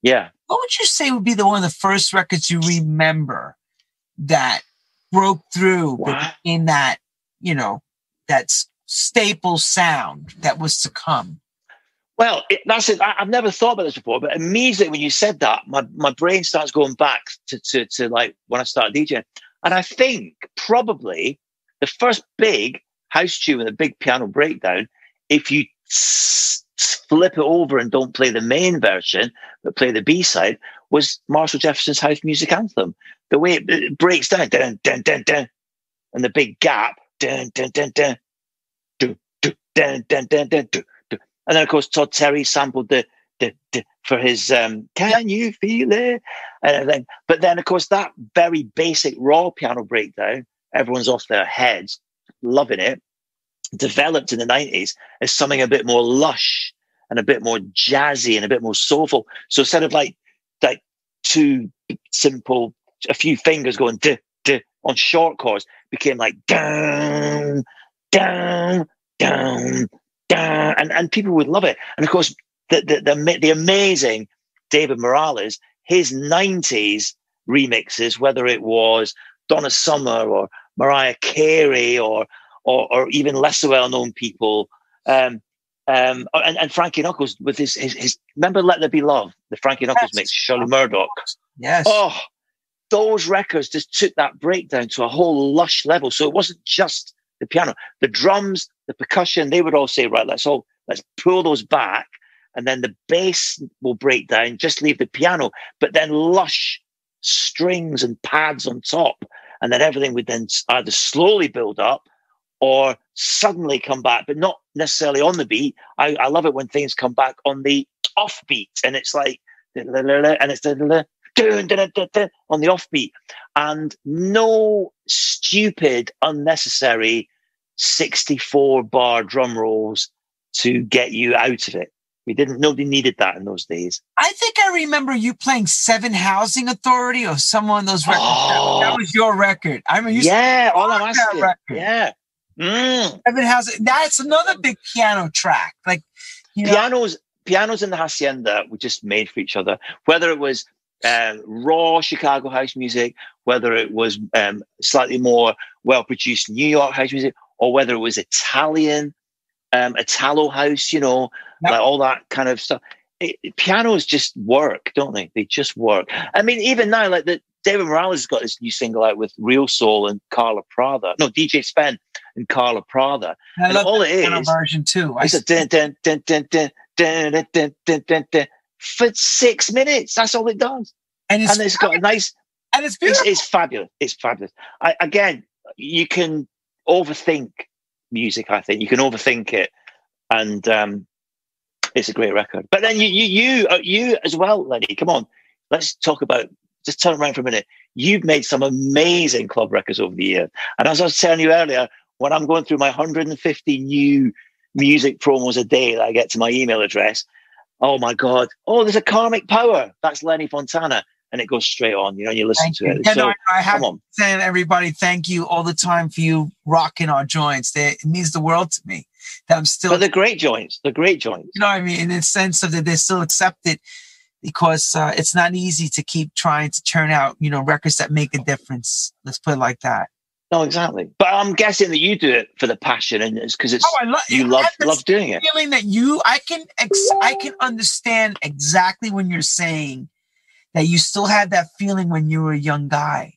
Yeah. What would you say would be the one of the first records you remember that broke through in that, you know, that staple sound that was to come? Well, that's it. I've never thought about this before, but immediately when you said that, my brain starts going back to like when I started DJing. And I think probably the first big house tune with a big piano breakdown, if you flip it over and don't play the main version, but play the B-side, was Marshall Jefferson's House Music Anthem. The way it breaks down, dun, dun, dun, dun, and the big gap, dun, dun, dun, dun, dun, dun, dun, dun, dun, dun, dun. And then, of course, Todd Terry sampled the for his Can You Feel It? And then, but then, of course, that very basic raw piano breakdown, everyone's off their heads, loving it, developed in the 90s as something a bit more lush and a bit more jazzy and a bit more soulful. So instead of like two simple, a few fingers going duh, duh, on short chords, became like down, down, down, down, and people would love it. And of course, the amazing David Morales, his 90s remixes, whether it was Donna Summer or Mariah Carey or even lesser well-known people, and Frankie Knuckles with his remember Let There Be Love, the Frankie Knuckles mix, Shirley Murdoch. Yes. Oh, those records just took that breakdown to a whole lush level. So it wasn't just the piano, the drums, the percussion. They would all say, right, let's pull those back, and then the bass will break down. Just leave the piano, but then lush strings and pads on top. And then everything would then either slowly build up or suddenly come back, but not necessarily on the beat. I love it when things come back on the offbeat, and it's like, and it's on the offbeat, and no stupid, unnecessary 64-bar drum rolls to get you out of it. Nobody needed that in those days. I think I remember you playing Seven Housing Authority or someone on those records. Oh. That was your record. I mean, yeah, all I'm asking. That record. Yeah. Mm. Seven Housing. That's another big piano track. Like, you know, pianos in the Hacienda were just made for each other. Whether it was raw Chicago house music, whether it was slightly more well-produced New York house music, or whether it was Italian, Italo house, you know. Like all that kind of stuff. Pianos just work, don't they? They just work. I mean, even now, like David Morales has got this new single out with Real Soul and Carla Prada. No, DJ Spen and Carla Prada. I love all it is. Version too. It's a dun dun dun dun dun dun, dun, dun, dun, dun, for 6 minutes. That's all it does. And it's got a nice... And it's beautiful. It's fabulous. It's fabulous. Again, you can overthink music, I think. You can overthink it. And it's a great record. But then you as well, Lenny, come on. Let's talk about... Just turn around for a minute. You've made some amazing club records over the years. And as I was telling you earlier, when I'm going through my 150 new music promos a day that I get to my email address, oh my God, oh, there's a Karmic Power. That's Lenny Fontana. And it goes straight on, you know, you listen to it. So, I have to say, everybody, thank you all the time for you rocking our joints. It means the world to me that I'm still... But they're great joints. They're great joints. You know what I mean? In the sense of that they're still accepted, because it's not easy to keep trying to churn out, you know, records that make a difference. Let's put it like that. No, exactly. But I'm guessing that you do it for the passion, and it's because it's you love doing it. Feeling that you, I can understand exactly when you're saying that you still had that feeling when you were a young guy.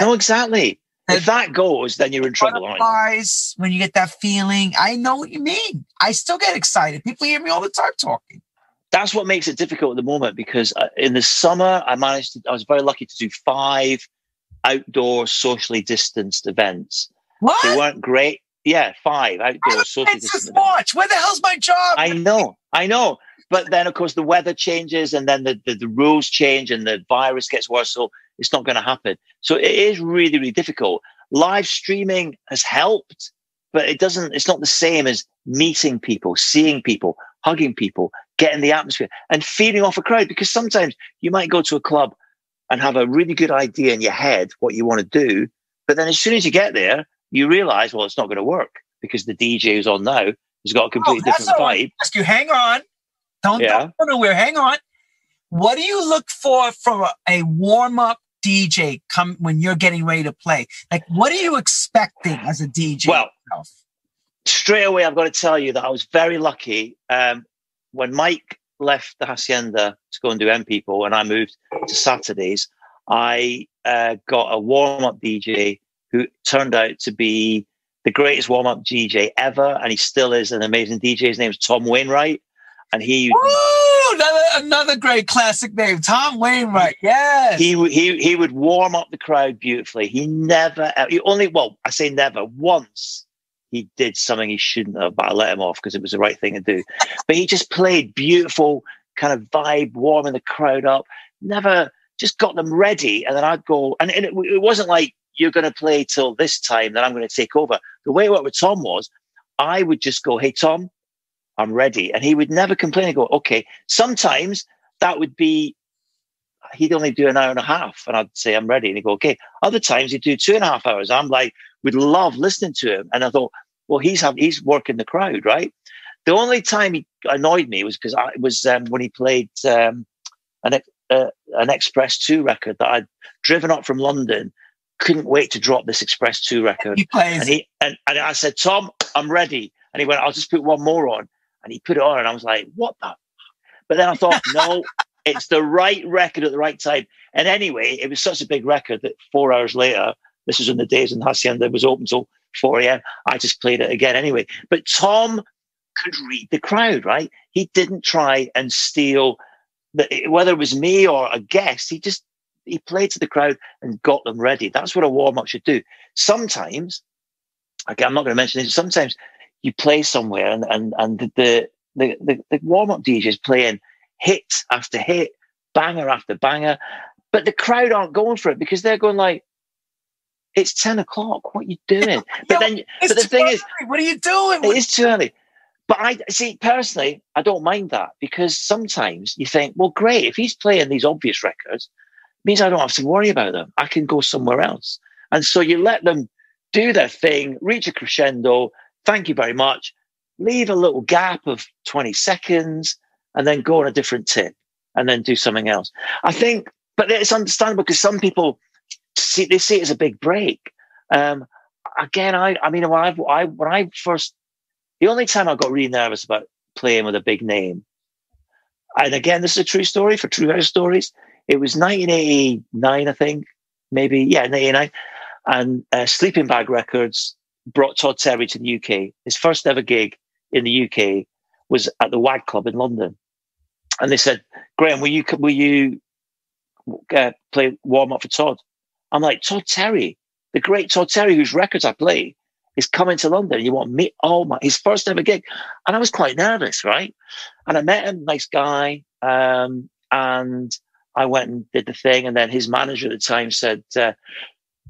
No, exactly. If that goes, then you're in trouble, aren't you? When you get that feeling, I know what you mean. I still get excited. People hear me all the time talking. That's what makes it difficult at the moment, because in the summer I was very lucky to do 5 outdoor socially distanced events. What? They weren't great. Yeah, 5 outdoor socially distanced events. March. Where the hell's my job? I know. But then, of course, the weather changes, and then the rules change, and the virus gets worse, so it's not going to happen. So it is really, really difficult. Live streaming has helped, but it's not the same as meeting people, seeing people, hugging people, getting the atmosphere and feeding off a crowd. Because sometimes you might go to a club and have a really good idea in your head what you want to do, but then as soon as you get there, you realize, well, it's not going to work, because the DJ who's on now has got a completely different vibe. Ask you, hang on. Don't go nowhere. Hang on. What do you look for from a warm-up DJ when you're getting ready to play? Like, what are you expecting as a DJ? Well, straight away, I've got to tell you that I was very lucky. When Mike left the Hacienda to go and do M People, and I moved to Saturdays, I got a warm-up DJ who turned out to be the greatest warm-up DJ ever, and he still is an amazing DJ. His name is Tom Wainwright, and he... Ooh, another great classic name, Tom Wainwright. Yes, he would warm up the crowd beautifully. He never, I say never once. He did something he shouldn't have, but I let him off because it was the right thing to do. But he just played beautiful kind of vibe, warming the crowd up, never just got them ready. And then I'd go, and it wasn't like you're going to play till this time, then I'm going to take over. The way it worked with Tom was I would just go, hey, Tom, I'm ready. And he would never complain and go, okay. Sometimes that would be, he'd only do an hour and a half, and I'd say, I'm ready. And he'd go, okay. Other times he'd do 2.5 hours. I'm like, we'd love listening to him. And I thought, well, he's working the crowd, right? The only time he annoyed me was because I was when he played an Express 2 record that I'd driven up from London, couldn't wait to drop this Express 2 record. He plays. And I said, Tom, I'm ready. And he went, I'll just put one more on. And he put it on, and I was like, what the? But then I thought, no, it's the right record at the right time. And anyway, it was such a big record that 4 hours later, this was in the days when Hacienda was open till 4 a.m. I just played it again anyway. But Tom could read the crowd, right? He didn't try and steal, whether it was me or a guest, he played to the crowd and got them ready. That's what a warm-up should do. Sometimes, okay, I'm not going to mention this, sometimes you play somewhere and the warm-up DJ is playing hit after hit, banger after banger, but the crowd aren't going for it because they're going like, it's 10 o'clock. What are you doing? But the thing is, what are you doing? It is too early. But I see, personally, I don't mind that, because sometimes you think, well, great. If he's playing these obvious records, it means I don't have to worry about them. I can go somewhere else. And so you let them do their thing, reach a crescendo. Thank you very much. Leave a little gap of 20 seconds and then go on a different tip and then do something else. I think, but it's understandable because some people, they see it as a big break. Again, I mean, when I first, the only time I got really nervous about playing with a big name, and again, this is a true story for True House Stories. It was 1989, I think, maybe, yeah, 1989, and Sleeping Bag Records brought Todd Terry to the UK. His first ever gig in the UK was at the WAG Club in London, and they said, "Graham, will you play warm up for Todd?" I'm like, "Todd Terry, the great Todd Terry, whose records I play, is coming to London. You want me?" Oh my, his first ever gig, and I was quite nervous, right? And I met him, nice guy, and I went and did the thing, and then his manager at the time said,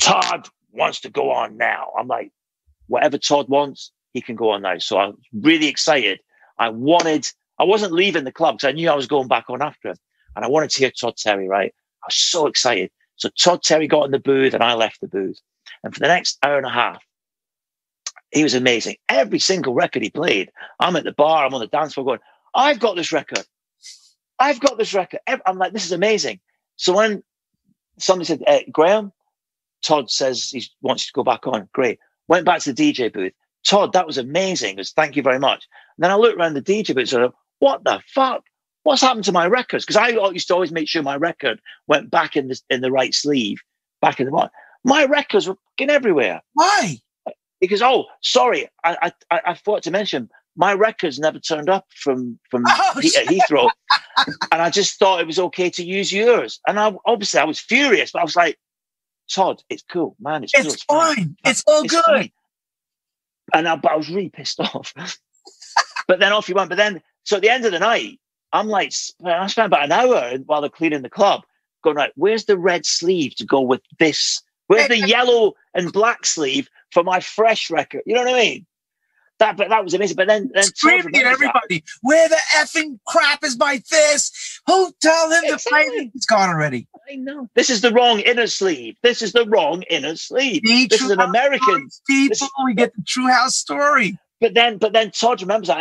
"Todd wants to go on now." I'm like, "Whatever Todd wants, he can go on now." So I was really excited. I wasn't leaving the club because I knew I was going back on after him, and I wanted to hear Todd Terry, right? I was so excited. So Todd Terry got in the booth and I left the booth. And for the next hour and a half, he was amazing. Every single record he played, I'm at the bar, I'm on the dance floor going, "I've got this record. I've got this record." I'm like, "This is amazing." So when somebody said, "Graham, Todd says he wants you to go back on." Great. Went back to the DJ booth. "Todd, that was amazing. It was, thank you very much." And then I looked around the DJ booth and said, "What the fuck? What's happened to my records?" Because I used to always make sure my record went back in the right sleeve, back in the bottom. My records were fucking everywhere. Why? Because, oh, sorry, I forgot to mention, my records never turned up from Heathrow. And I just thought it was okay to use yours. And I was furious, but I was like, "Todd, it's cool, man. It's cool. Fine. It's all good." Fine. And but I was really pissed off. But then off you went. But then, so at the end of the night, I'm like, I spent about an hour while they're cleaning the club going, "Right, where's the red sleeve to go with this? Where's the yellow and black sleeve for my fresh record?" You know what I mean? That was amazing. But then screaming at everybody, "Where the effing crap is my this? Who tell him the play is gone already?" I know. This is the wrong inner sleeve. This is the wrong inner sleeve. This is an American. People, we get the true house story. But then Todd remembers that,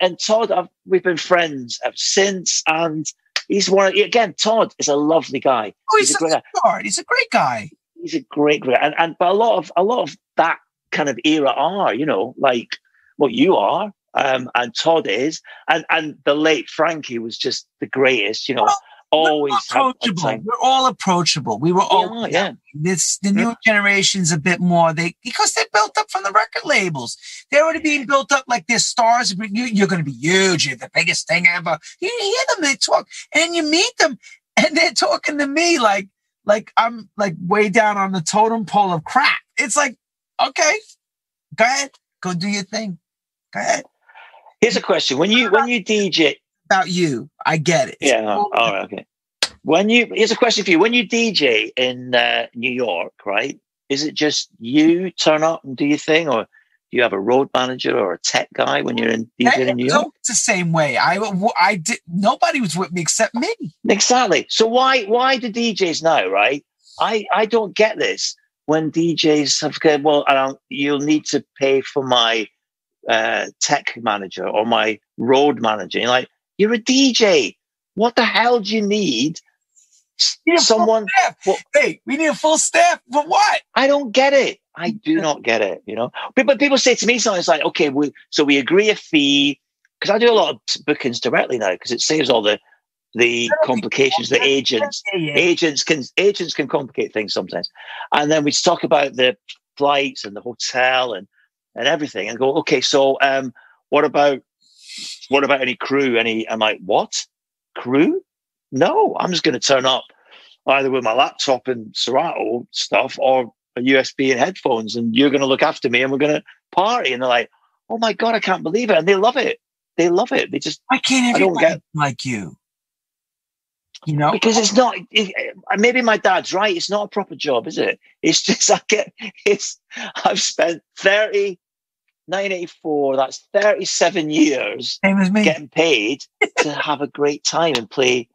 and Todd, we've been friends ever since, and he's again. Todd is a lovely guy. Oh, he's a great guy. He's a great guy. He's a great guy, and but a lot of that kind of era are, you know, like what you are, and Todd is, and the late Frankie was just the greatest, you know. Well, always approachable. We're all approachable. We were all, yeah. This the newer generation's a bit more. Because they're built up from the record labels. They're already being built up like they're stars. You're going to be huge. You're the biggest thing ever. You hear them, they talk, and you meet them, and they're talking to me like I'm like way down on the totem pole of crap. It's like, okay, go ahead, go do your thing. Go ahead. Here's a question: when you DJ. About you, I get it. Yeah, no, all right, okay. Here's a question for you: when you DJ in New York, right? Is it just you turn up and do your thing, or do you have a road manager or a tech guy when you're in DJ in New York? No, it's the same way. I did. Nobody was with me except me. Exactly. So why do DJs now? Right? I don't get this when DJs have said, "Well, you'll need to pay for my tech manager or my road manager." You're like, you're a DJ. What the hell do you need? Someone. Well, hey, we need a full staff. For what? I don't get it. I do not get it. You know, but people say to me sometimes, like, okay, so we agree a fee, because I do a lot of bookings directly now because it saves all the complications. The agents can complicate things sometimes, and then we talk about the flights and the hotel and everything, and go, okay, so what about any crew? I'm like, what? Crew? No, I'm just going to turn up either with my laptop and Serato stuff or a USB and headphones, and you're going to look after me and we're going to party. And they're like, oh my God, I can't believe it. And they love it. They love it. They just, why can't everyone like you? You know, because it's not. Maybe my dad's right. It's not a proper job, is it? It's just I've spent 1984. That's 37 years getting paid to have a great time and play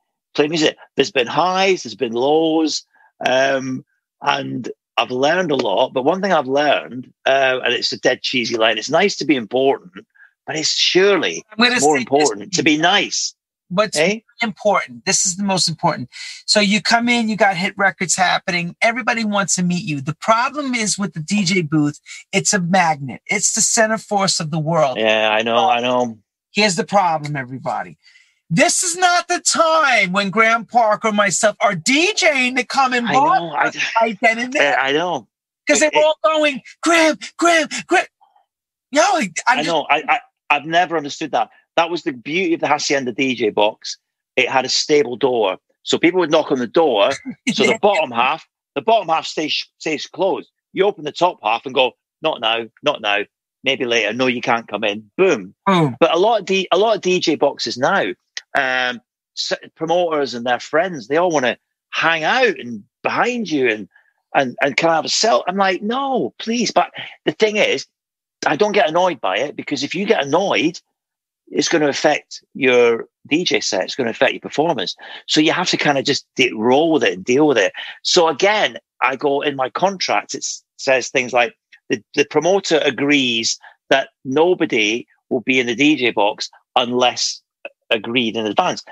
music. There's been highs, there's been lows, and I've learned a lot. But one thing I've learned, and it's a dead cheesy line. It's nice to be important, but it's surely more important to be nice. What's important? This is the most important. So you come in, you got hit records happening. Everybody wants to meet you. The problem is with the DJ booth, it's a magnet. It's the center force of the world. Yeah, I know. Here's the problem, everybody. This is not the time when Graham Parker or myself are DJing to come and bother right then and there. I know. Because they're all going, Graham, Graham, Graham. Yo, I know. I've never understood that. That was the beauty of the Hacienda DJ box. It had a stable door. So people would knock on the door. So the bottom half stays closed. You open the top half and go, not now, not now, maybe later. No, you can't come in. Boom. Oh. But a lot of DJ boxes now, promoters and their friends, they all want to hang out and behind you and can I have a selfie? I'm like, no, please. But the thing is, I don't get annoyed by it, because if you get annoyed, it's going to affect your DJ set. It's going to affect your performance. So you have to kind of just roll with it and deal with it. So again, I go in my contract, it says things like the promoter agrees that nobody will be in the DJ box unless agreed in advance.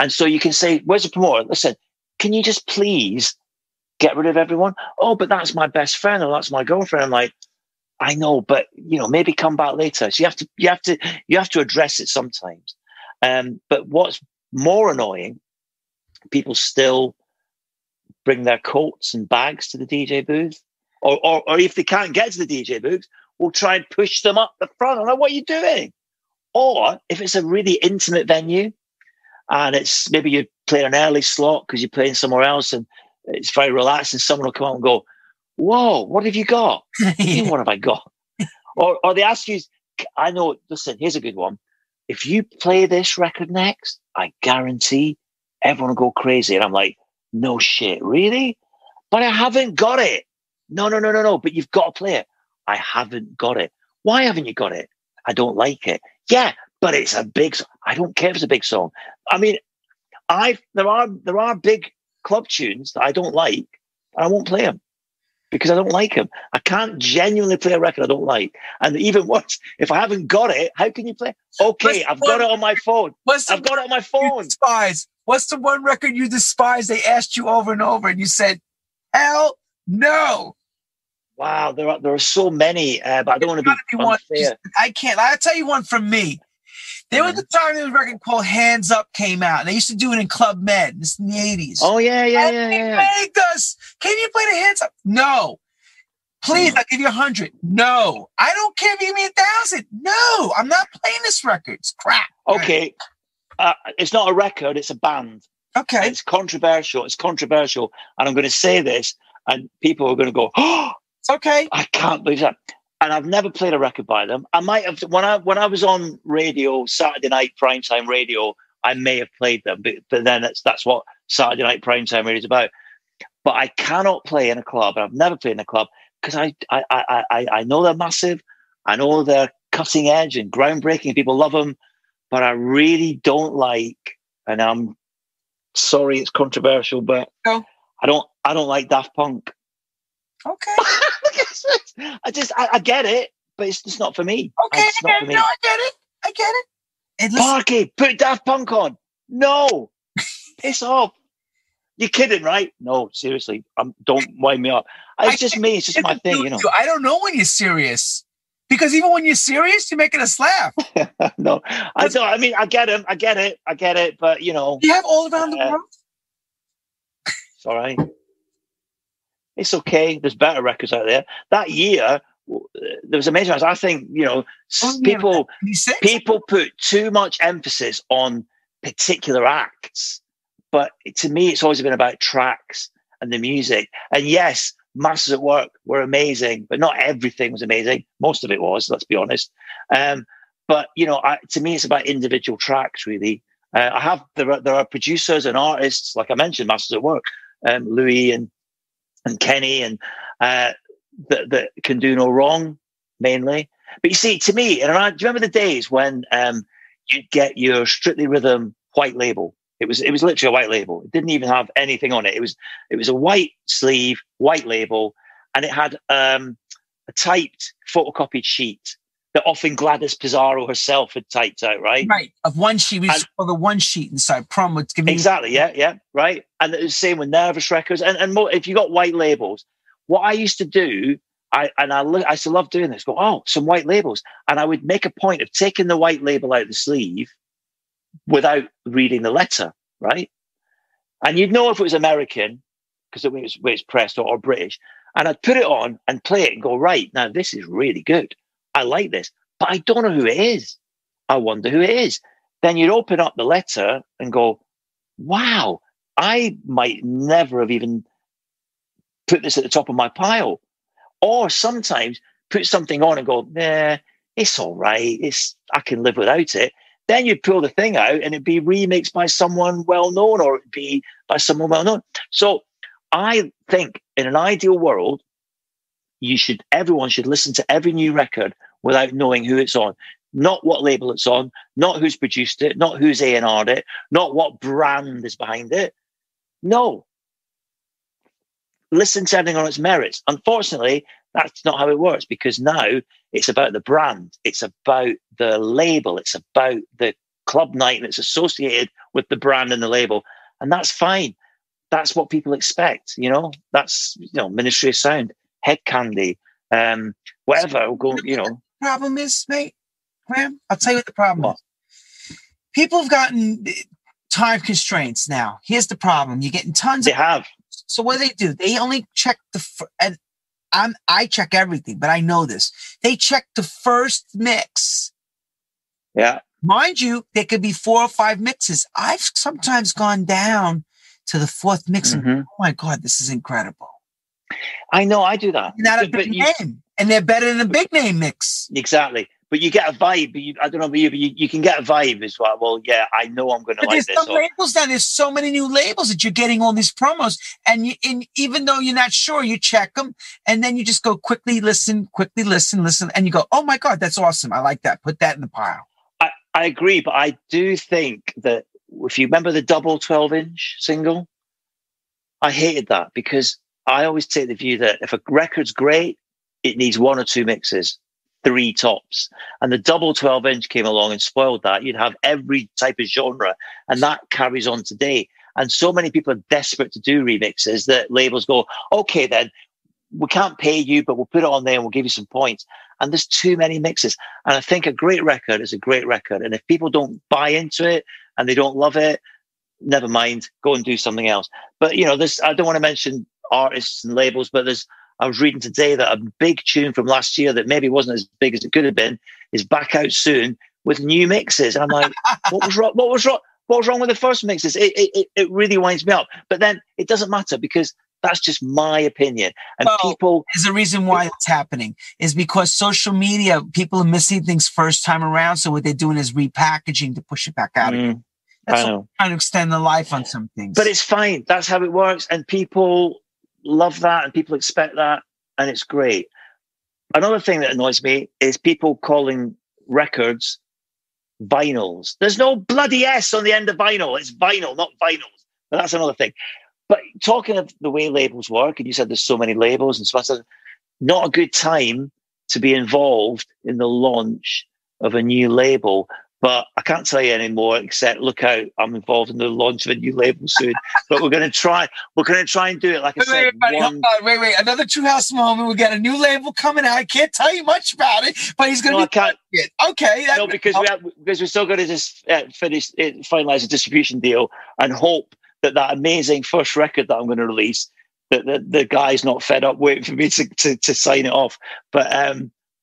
And so you can say, where's the promoter? Listen, can you just please get rid of everyone? Oh, but that's my best friend, or that's my girlfriend. I'm like, I know, but you know, maybe come back later. So you have to address it sometimes. But what's more annoying, people still bring their coats and bags to the DJ booth, or if they can't get to the DJ booth, we'll try and push them up the front. I'm like, what are you doing? Or if it's a really intimate venue, and it's maybe you play an early slot because you're playing somewhere else, and it's very relaxed, and someone will come out and go, whoa, what have you got? What have I got? Or they ask you, I know, listen, here's a good one. If you play this record next, I guarantee everyone will go crazy. And I'm like, no shit, really? But I haven't got it. No, but you've got to play it. I haven't got it. Why haven't you got it? I don't like it. Yeah, but it's a big song. I don't care if it's a big song. I mean, there are big club tunes that I don't like, and I won't play them because I don't like them. I can't genuinely play a record I don't like. And even worse, if I haven't got it, how can you play? Okay, I've got it on my phone. I've got it on my phone. Despise. What's the one record you despise? They asked you over and over, and you said, "Hell no." Wow, there are so many, but I don't want to be unfair. I can't. I'll tell you one from me. There was a time there was a record called Hands Up came out, and they used to do it in Club Med. It's in the 80s. Oh, yeah. They begged us, can you play the Hands Up? No. Please, I'll give you 100. No. I don't care if you give me 1,000. No, I'm not playing this record. It's crap. Okay. It's not a record. It's a band. Okay. And it's controversial. And I'm going to say this, and people are going to go, oh, okay, I can't believe that. And I've never played a record by them. I might have, when I was on radio, Saturday night primetime radio, I may have played them, but then that's what Saturday night primetime radio is about. But I cannot play in a club, and I've never played in a club, because I know they're massive, I know they're cutting edge and groundbreaking, people love them, but I really don't like, and I'm sorry it's controversial, but no. I don't like Daft Punk. Okay. I get it, but it's just not for me. Okay, no, I get it. Barkey, put Daft Punk on. No, piss off. You're kidding, right? No, seriously, don't wind me up. It's just me. It's just my thing, you know. I don't know when you're serious, because even when you're serious, you're making us laugh. No, I don't. I mean, I get him. I get it. But you know, you have all around the world. It's all right. It's okay. There's better records out there. That year, there was amazing. I think, you know, people put too much emphasis on particular acts, but to me, it's always been about tracks and the music. And yes, Masters at Work were amazing, but not everything was amazing. Most of it was, let's be honest. But you know, to me, it's about individual tracks, really. There are producers and artists, like I mentioned, Masters at Work, Louis and Kenny, and that can do no wrong, mainly. But you see, to me, and do you remember the days when you'd get your Strictly Rhythm white label? It was literally a white label. It didn't even have anything on it. It was a white sleeve, white label, and it had a typed, photocopied sheet that often Gladys Pizarro herself had typed out, right? Right, of one sheet. We saw the one sheet inside Prom. Exactly, yeah, right. And it was the same with Nervous Records. And more, if you got white labels, what I used to do, I still love doing this, go, oh, some white labels. And I would make a point of taking the white label out of the sleeve without reading the letter, right? And you'd know if it was American, because it was pressed, or British. And I'd put it on and play it and go, right, now this is really good. I like this, but I don't know who it is. I wonder who it is. then you'd open up the letter and go, wow, I might never have even put this at the top of my pile. Or sometimes put something on and go, nah, it's all right. I can live without it. Then you'd pull the thing out and it'd be remixed by someone well-known, or it'd be by someone well-known. So I think in an ideal world, everyone should listen to every new record without knowing who it's on. Not what label it's on, not who's produced it, not who's A&R'd it, not what brand is behind it. No. Listen to everything on its merits. Unfortunately, that's not how it works, because now it's about the brand. It's about the label. It's about the club night that's associated with the brand and the label. And that's fine. That's what people expect, you know. That's, you know, Ministry of Sound, Head Candy, whatever. Go, you know. The problem is, mate, Graham, I'll tell you what the problem is. People have gotten time constraints now. Here's the problem. You're getting tons of... They have. So what do? They only check and I check everything, but I know this. They check the first mix. Yeah. Mind you, there could be 4 or 5 mixes. I've sometimes gone down to the 4th mix and, oh my God, this is incredible. I know, I do that. Not a big name, and they're better than a big name mix. Exactly. But you get a vibe. I don't know about you, but you can get a vibe as well. Well, yeah, I know I'm going to like this. There's some labels now. There's so many new labels that you're getting on these promos. And even though you're not sure, you check them. And then you just go quickly listen. And you go, oh, my God, that's awesome. I like that. Put that in the pile. I agree. But I do think that if you remember the double 12-inch single, I hated that because I always take the view that if a record's great, it needs 1 or 2 mixes. 3 tops. And the double 12-inch came along and spoiled that. You'd have every type of genre, and that carries on today. And so many people are desperate to do remixes that labels go, okay, then we can't pay you, but we'll put it on there and we'll give you some points. And there's too many mixes. And I think a great record is a great record. And if people don't buy into it and they don't love it, never mind, go and do something else. But, you know, I don't want to mention artists and labels, but I was reading today that a big tune from last year that maybe wasn't as big as it could have been is back out soon with new mixes. And I'm like, what was wrong with the first mixes? It really winds me up. But then it doesn't matter because that's just my opinion. And there's a reason why it's happening is because social media, people are missing things first time around. So what they're doing is repackaging to push it back out again. That's trying to extend the life on some things. But it's fine. That's how it works. And people love that, and people expect that, and it's great. Another thing that annoys me is people calling records vinyls. There's no bloody S on the end of vinyl. It's vinyl, not vinyls. But that's another thing. But talking of the way labels work, and you said there's so many labels and so on, not a good time to be involved in the launch of a new label. But I can't tell you anymore, except look out, I'm involved in the launch of a new label soon. But we're going to try. We're going to try and do it. Like I said, wait, another True House moment. We got a new label coming out. I can't tell you much about it, but he's going to be okay. No, because we're still going to just finalize a distribution deal and hope that amazing first record that I'm going to release, that the guy's not fed up waiting for me to sign it off. But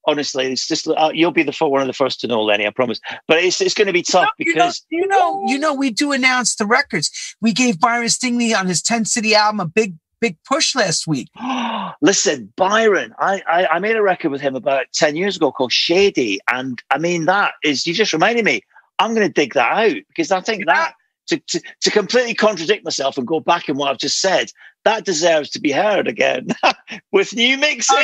honestly, it's just you'll be one of the first to know, Lenny. I promise. But it's going to be tough because we do announce the records. We gave Byron Stingley on his 10 City album a big push last week. Listen, Byron, I made a record with him about 10 years ago called Shady, and I mean you just reminded me. I'm going to dig that out because I think that to completely contradict myself and go back in what I've just said. That deserves to be heard again with new mixes.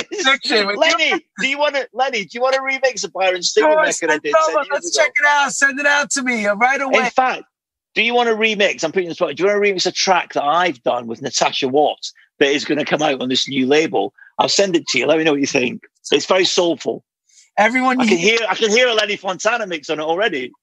Lenny, do you want to remix a Byron Stingley record I did 10 years ago? Check it out. Send it out to me right away. In fact, do you want to remix? I'm putting this. Do you want to remix a track that I've done with Natasha Watts that is going to come out on this new label? I'll send it to you. Let me know what you think. It's very soulful. Everyone, I can hear a Lenny Fontana mix on it already.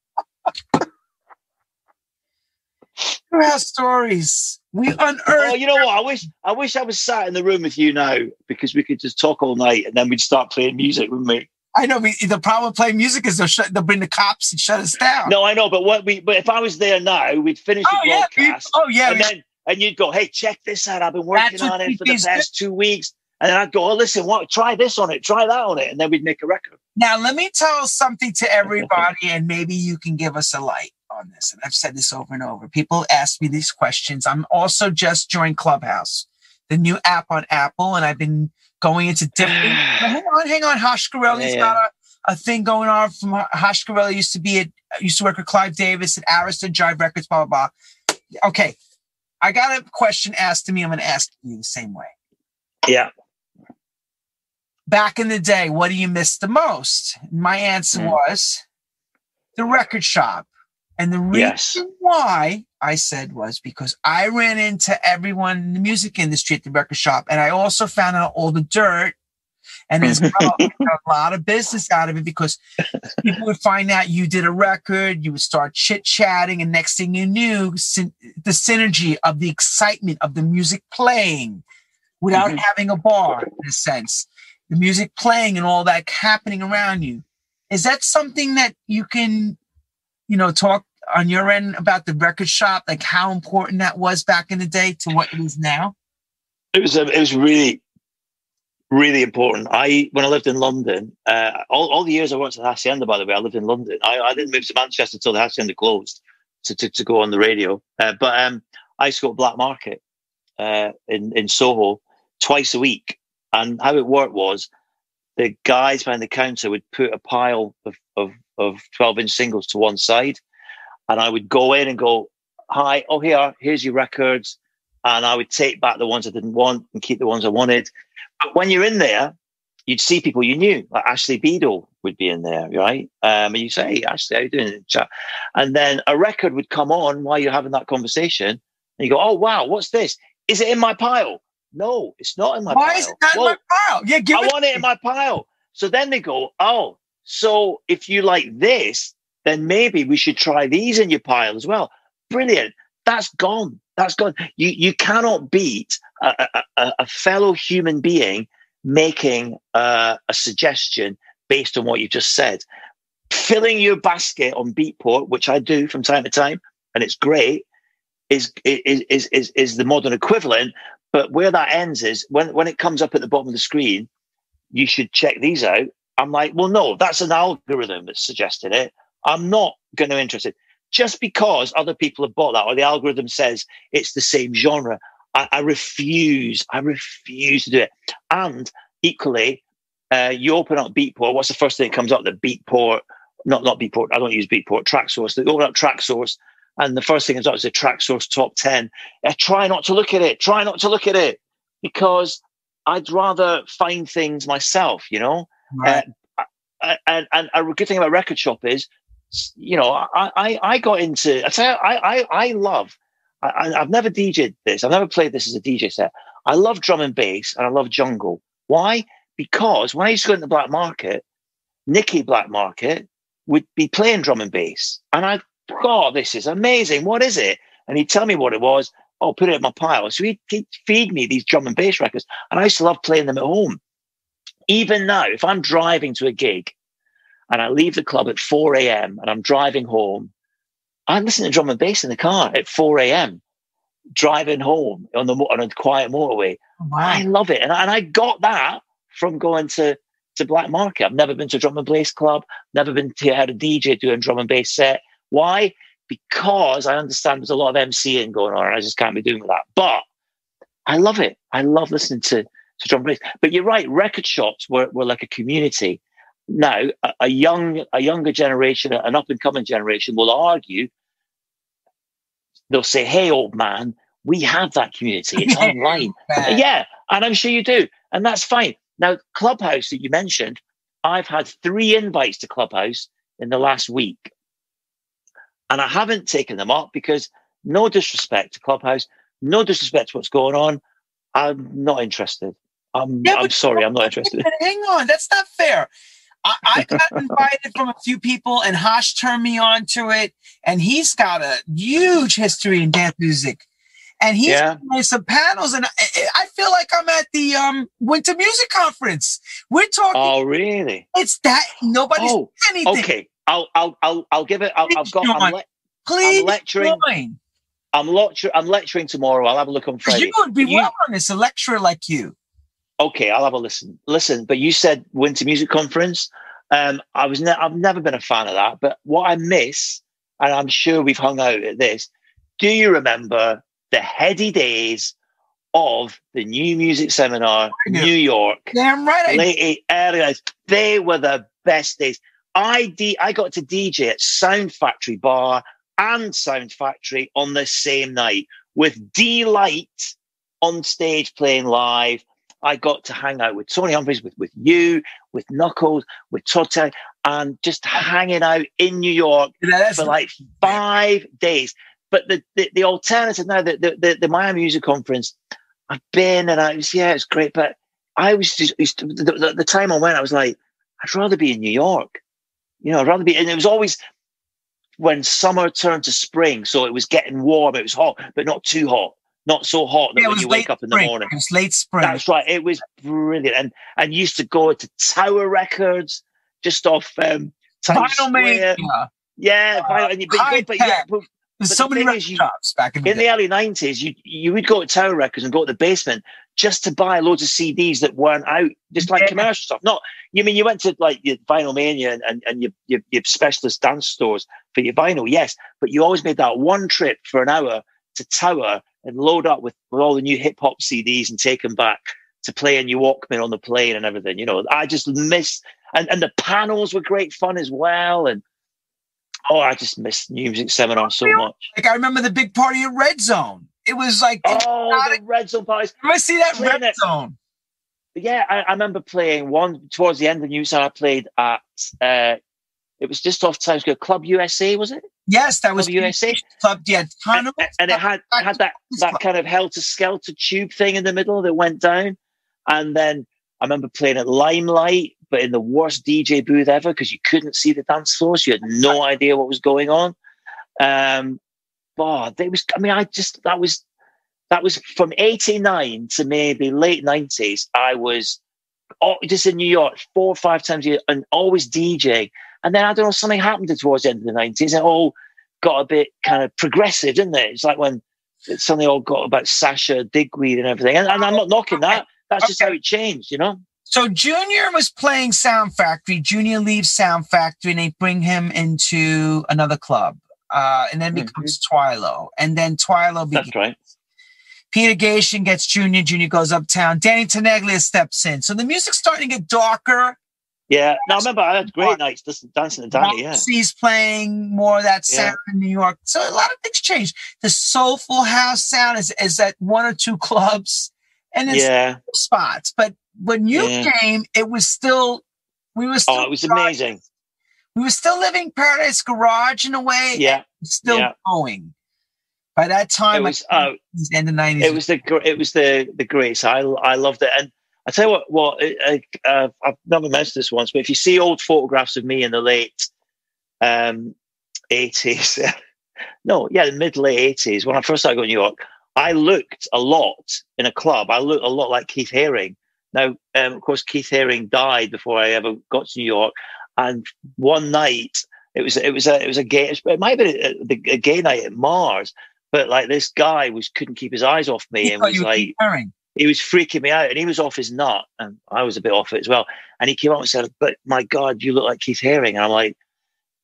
True House Stories. We unearthed. Oh, you know what? I wish I was sat in the room with you now because we could just talk all night and then we'd start playing music, wouldn't we? I know. The problem with playing music is they'll bring the cops and shut us down. No, I know. But But if I was there now, we'd finish the broadcast. And you'd go, "Hey, check this out! I've been working on it for the past 2 weeks." And then I'd go, "Oh, listen, try this on it, try that on it," and then we'd make a record. Now, let me tell something to everybody, and maybe you can give us a light. on this, and I've said this over and over. People ask me these questions. I'm also just joined Clubhouse, the new app on Apple, and I've been going into different... hang on. Hashkareli's got a thing going on from Hashkareli. Used to work with Clive Davis at Arista, Jive Records, blah, blah, blah. Okay. I got a question asked to me. I'm going to ask you the same way. Yeah. Back in the day, what do you miss the most? And my answer was the record shop. And the reason why I said was because I ran into everyone in the music industry at the record shop. And I also found out all the dirt. And as well, I got a lot of business out of it because people would find out you did a record, you would start chit-chatting, and next thing you knew, the synergy of the excitement of the music playing without having a bar, in a sense. The music playing and all that happening around you. Is that something that you can, talk on your end about the record shop, like how important that was back in the day to what it is now? It was really, really important. When I lived in London, all the years I worked at Hacienda, by the way, I lived in London. I didn't move to Manchester until the Hacienda closed to go on the radio. But I used to go to Black Market in Soho twice a week. And how it worked was the guys behind the counter would put a pile of 12-inch singles to one side. And I would go in and go, hi, here's your records. And I would take back the ones I didn't want and keep the ones I wanted. But when you're in there, you'd see people you knew, like Ashley Beadle would be in there, right? And you'd say, hey, Ashley, how you doing? And then a record would come on while you're having that conversation. And you go, oh, wow, what's this? Is it in my pile? No, it's not in my pile. Why is it not in my pile? Yeah, I want it in my pile. So then they go, oh, so if you like this, then maybe we should try these in your pile as well. Brilliant. That's gone. That's gone. You cannot beat a fellow human being making a suggestion based on what you just said. Filling your basket on Beatport, which I do from time to time, and it's great, is the modern equivalent. But where that ends is when it comes up at the bottom of the screen, you should check these out. I'm like, well, no, that's an algorithm that's suggesting it. I'm not going to interested. Just because other people have bought that or the algorithm says it's the same genre, I refuse to do it. And equally, you open up Beatport. What's the first thing that comes up? The Beatport, not Beatport. I don't use Beatport. TrackSource. They open up TrackSource. And the first thing comes up is the TrackSource top 10. I try not to look at it. Because I'd rather find things myself, Right. And a good thing about record shop is, I got into... I've never DJed this. I've never played this as a DJ set. I love drum and bass and I love jungle. Why? Because when I used to go into Black Market, Nicky Black Market would be playing drum and bass. And I'd... God, this is amazing. What is it? And he'd tell me what it was. Oh, put it in my pile. So he'd feed me these drum and bass records. And I used to love playing them at home. Even now, if I'm driving to a gig and I leave the club at 4 a.m. and I'm driving home, I listen to drum and bass in the car at 4 a.m. driving home on a quiet motorway. Wow. I love it. And I got that from going to Black Market. I've never been to a drum and bass club, never been to had a DJ doing drum and bass set. Why? Because I understand there's a lot of MCing going on and I just can't be doing that. But I love it. I love listening to drum and bass. But you're right, record shops were like a community. Now, a younger generation, an up-and-coming generation will argue, they'll say, hey, old man, we have that community. It's online. Yeah, and I'm sure you do. And that's fine. Now, Clubhouse that you mentioned, I've had 3 invites to Clubhouse in the last week. And I haven't taken them up because no disrespect to Clubhouse, no disrespect to what's going on. I'm not interested. I'm sorry, I'm not interested. Hang on, that's not fair. I got invited from a few people and Hash turned me on to it. And he's got a huge history in dance music. And he's doing some panels. And I feel like I'm at the Winter Music Conference. We're talking. Oh, really? It's that. Nobody's doing anything. Okay. I'll give it. I'm lecturing tomorrow. I'll have a look on Friday. You would be well on this, a lecturer like you. Okay, I'll have a listen. But you said Winter Music Conference. I've never been a fan of that. But what I miss and I'm sure we've hung out at this, do you remember the heady days of the New Music Seminar, New York? Damn right. Late 80s. They were the best days. I got to DJ at Sound Factory Bar and Sound Factory on the same night with D-Light on stage playing live. I got to hang out with Tony Humphries, with you, with Knuckles, with Todd Terry, and just hanging out in New York for like 5 days. But the alternative now, the Miami Music Conference, I've been and I was, yeah, it's great. But I was just, the time I went, I was like, I'd rather be in New York. You know, I'd rather be, and it was always when summer turned to spring. So it was getting warm. It was hot, but not too hot. Not so hot that when you wake up in the morning. It was late spring. That's right. It was brilliant. And used to go to Tower Records, just off Times Square. Yeah, there's so many record shops back in the early 90s. You would go to Tower Records and go to the basement just to buy loads of CDs that weren't out, just like commercial stuff. Not, you mean you went to like your Vinyl Mania and your specialist dance stores for your vinyl, yes, but you always made that one trip for an hour to Tower and load up with all the new hip-hop CDs and take them back to play in your Walkman on the plane and everything. You know, I just miss... And the panels were great fun as well. And, oh, I just miss New Music Seminar so much. Like, I remember the big party at Red Zone. It was like... Oh, the Red Zone parties. You ever see that Red Zone? Yeah, I remember playing one towards the end of the news. I played at... it was just off Times Square. Club USA, was it? Yes, that was Club USA. Club, yeah. And it had that kind of helter-skelter tube thing in the middle that went down. And then I remember playing at Limelight, but in the worst DJ booth ever because you couldn't see the dance floor. So you had no idea what was going on. That was from 89 to maybe late 90s. I was just in New York 4 or 5 times a year and always DJing. And then, I don't know, something happened towards the end of the 90s. It all got a bit kind of progressive, didn't it? It's like when it suddenly all got about Sasha Digweed and everything. And I'm not knocking that. That's just how it changed, you know? So Junior was playing Sound Factory. Junior leaves Sound Factory and they bring him into another club. And then becomes Twilo. And then Twilo begins. That's right. Peter Gation gets Junior. Junior goes uptown. Danny Tenaglia steps in. So the music's starting to get darker. Yeah, now remember, I had great nights just dancing and Danny. Yeah, he's playing more of that sound in New York. So a lot of things changed. The soulful house sound is at 1 or 2 clubs and it's spots. But when you came, it was still it was amazing. We were still living Paradise Garage in a way. Yeah, still going. By that time, it was end of the 90s. It was the greatest. I loved it. And I tell you what I've never mentioned this once, but if you see old photographs of me in the late 80s, the mid-late 80s, when I first started going to New York, I looked a lot in a club. I looked a lot like Keith Haring. Now, of course, Keith Haring died before I ever got to New York. And one night, it was a gay, it might have been a gay night at Mars, but like this guy couldn't keep his eyes off me and was like... He was freaking me out and he was off his nut and I was a bit off it as well. And he came up and said, but my God, you look like Keith Haring. And I'm like,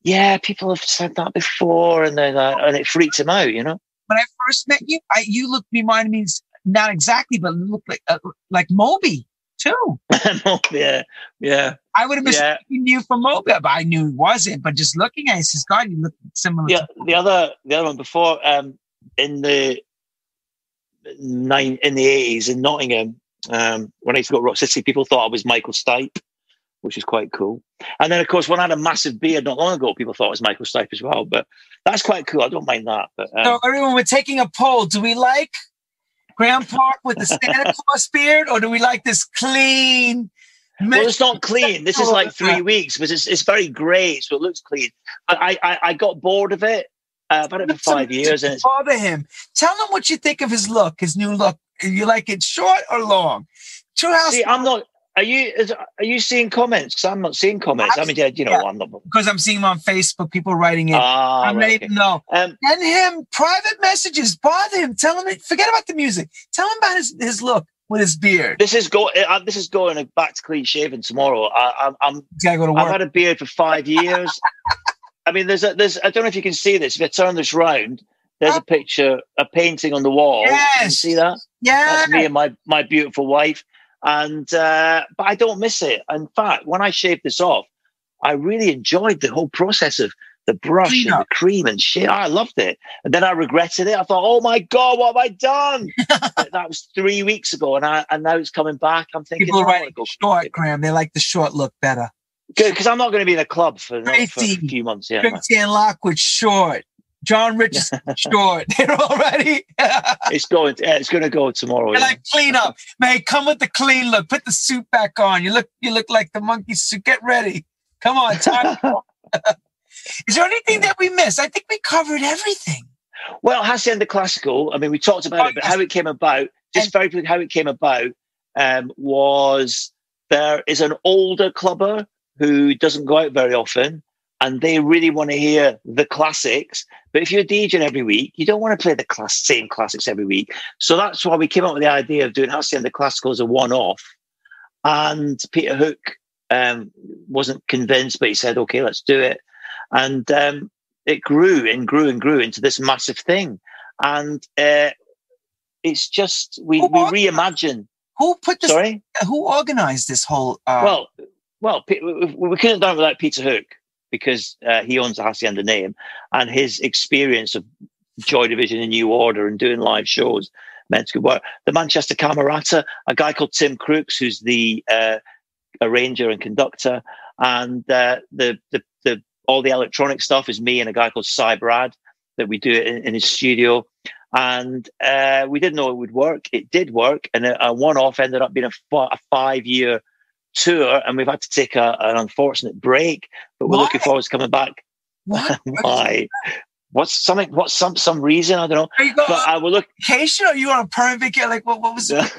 yeah, people have said that before. And then and it freaked him out, you know? When I first met you, reminded me, not exactly, but looked like Moby too. Yeah. I would have mistaken you for Moby, but I knew he wasn't. But just looking at it, says, God, you look similar. Yeah, the other one before, in the... in the 80s in Nottingham, when I used to go to Rock City, people thought I was Michael Stipe, which is quite cool. And then, of course, when I had a massive beard not long ago, people thought I was Michael Stipe as well. But that's quite cool. I don't mind that. But, so, everyone, we're taking a poll. Do we like Graham Park with the Santa Claus beard, or do we like this clean? Well, it's not clean. This is like 3 weeks, but it's very grey, so it looks clean. But I got bored of it. I've had it for 5 years. And bother him. Tell him what you think of his look, his new look. You like it short or long? I'm not. Are you seeing comments? Because I'm not seeing comments. I'm not, because I'm seeing him on Facebook. People writing in. I don't even know. Send him private messages. Bother him. Tell him. Forget about the music. Tell him about his look with his beard. This is going back to clean shaven tomorrow. I'm. You gotta go to work. I've had a beard for 5 years. I mean, there's I don't know if you can see this. If I turn this round, there's a picture, a painting on the wall. Yes. Can you see that? Yeah. That's me and my beautiful wife. And but I don't miss it. In fact, when I shaved this off, I really enjoyed the whole process of the brush and the cream and shit. I loved it. And then I regretted it. I thought, oh my God, what have I done? That was 3 weeks ago, and now it's coming back. I'm thinking, people write short, Graham. They like the short look better. Good, because I'm not going to be in a club for a few months. Yeah, Christian Lockwood short. John Richardson short. They're already. It's going to go tomorrow. Like clean up, man. Come with the clean look. Put the suit back on. You look like the monkey suit. Get ready. Come on, time. Is there anything that we missed? I think we covered everything. Well, Hacienda Classical. I mean, we talked about it, but how it came about. Just very quick, how it came about was there is an older clubber who doesn't go out very often, and they really want to hear the classics. But if you're DJing every week, you don't want to play the same classics every week. So that's why we came up with the idea of doing Hacienda Classical as a one-off. And Peter Hook wasn't convinced, but he said, okay, let's do it. And it grew and grew and grew into this massive thing. And it's just, we reimagine. Who put this? Sorry? Who organized this whole... Well, we couldn't have done it without Peter Hook, because he owns the Hacienda name, and his experience of Joy Division and New Order and doing live shows meant to work. The Manchester Camerata, a guy called Tim Crooks, who's the arranger and conductor, and all the electronic stuff is me and a guy called Cy Brad, that we do it in his studio. And we didn't know it would work. It did work, and a one-off ended up being a five-year tour, and we've had to take an unfortunate break, but we're looking forward to coming back. What? Why? What's some reason? I don't know. Are you going on vacation, or are you on a permanent vacation? Like what was it?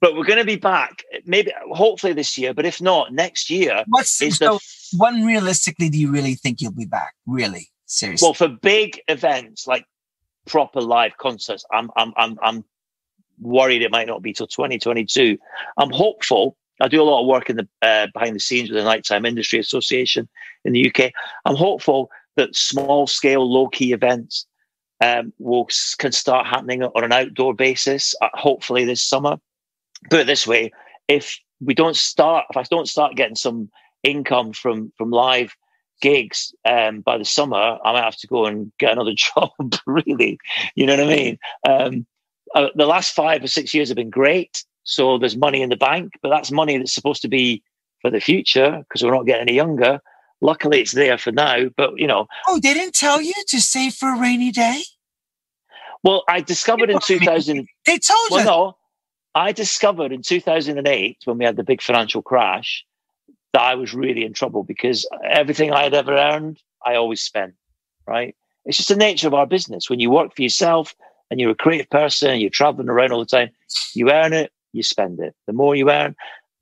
But we're going to be back, maybe, hopefully this year, but if not, next year. When realistically do you really think you'll be back? Really? Seriously? Well, for big events like proper live concerts, I'm worried it might not be till 2022. I'm hopeful. I do a lot of work in the behind the scenes with the Nighttime Industry Association in the UK. I'm hopeful that small-scale, low-key events can start happening on an outdoor basis, hopefully this summer. Put it this way, if I don't start getting some income from live gigs by the summer, I might have to go and get another job, really. You know what I mean? The last 5 or 6 years have been great. So there's money in the bank, but that's money that's supposed to be for the future, because we're not getting any younger. Luckily, it's there for now, but, you know. Oh, they didn't tell you to save for a rainy day? Well, I discovered in 2000... They told you? Well, no. I discovered in 2008, when we had the big financial crash, that I was really in trouble, because everything I had ever earned, I always spent, right? It's just the nature of our business. When you work for yourself and you're a creative person and you're traveling around all the time, you earn it, you spend it. The more you earn.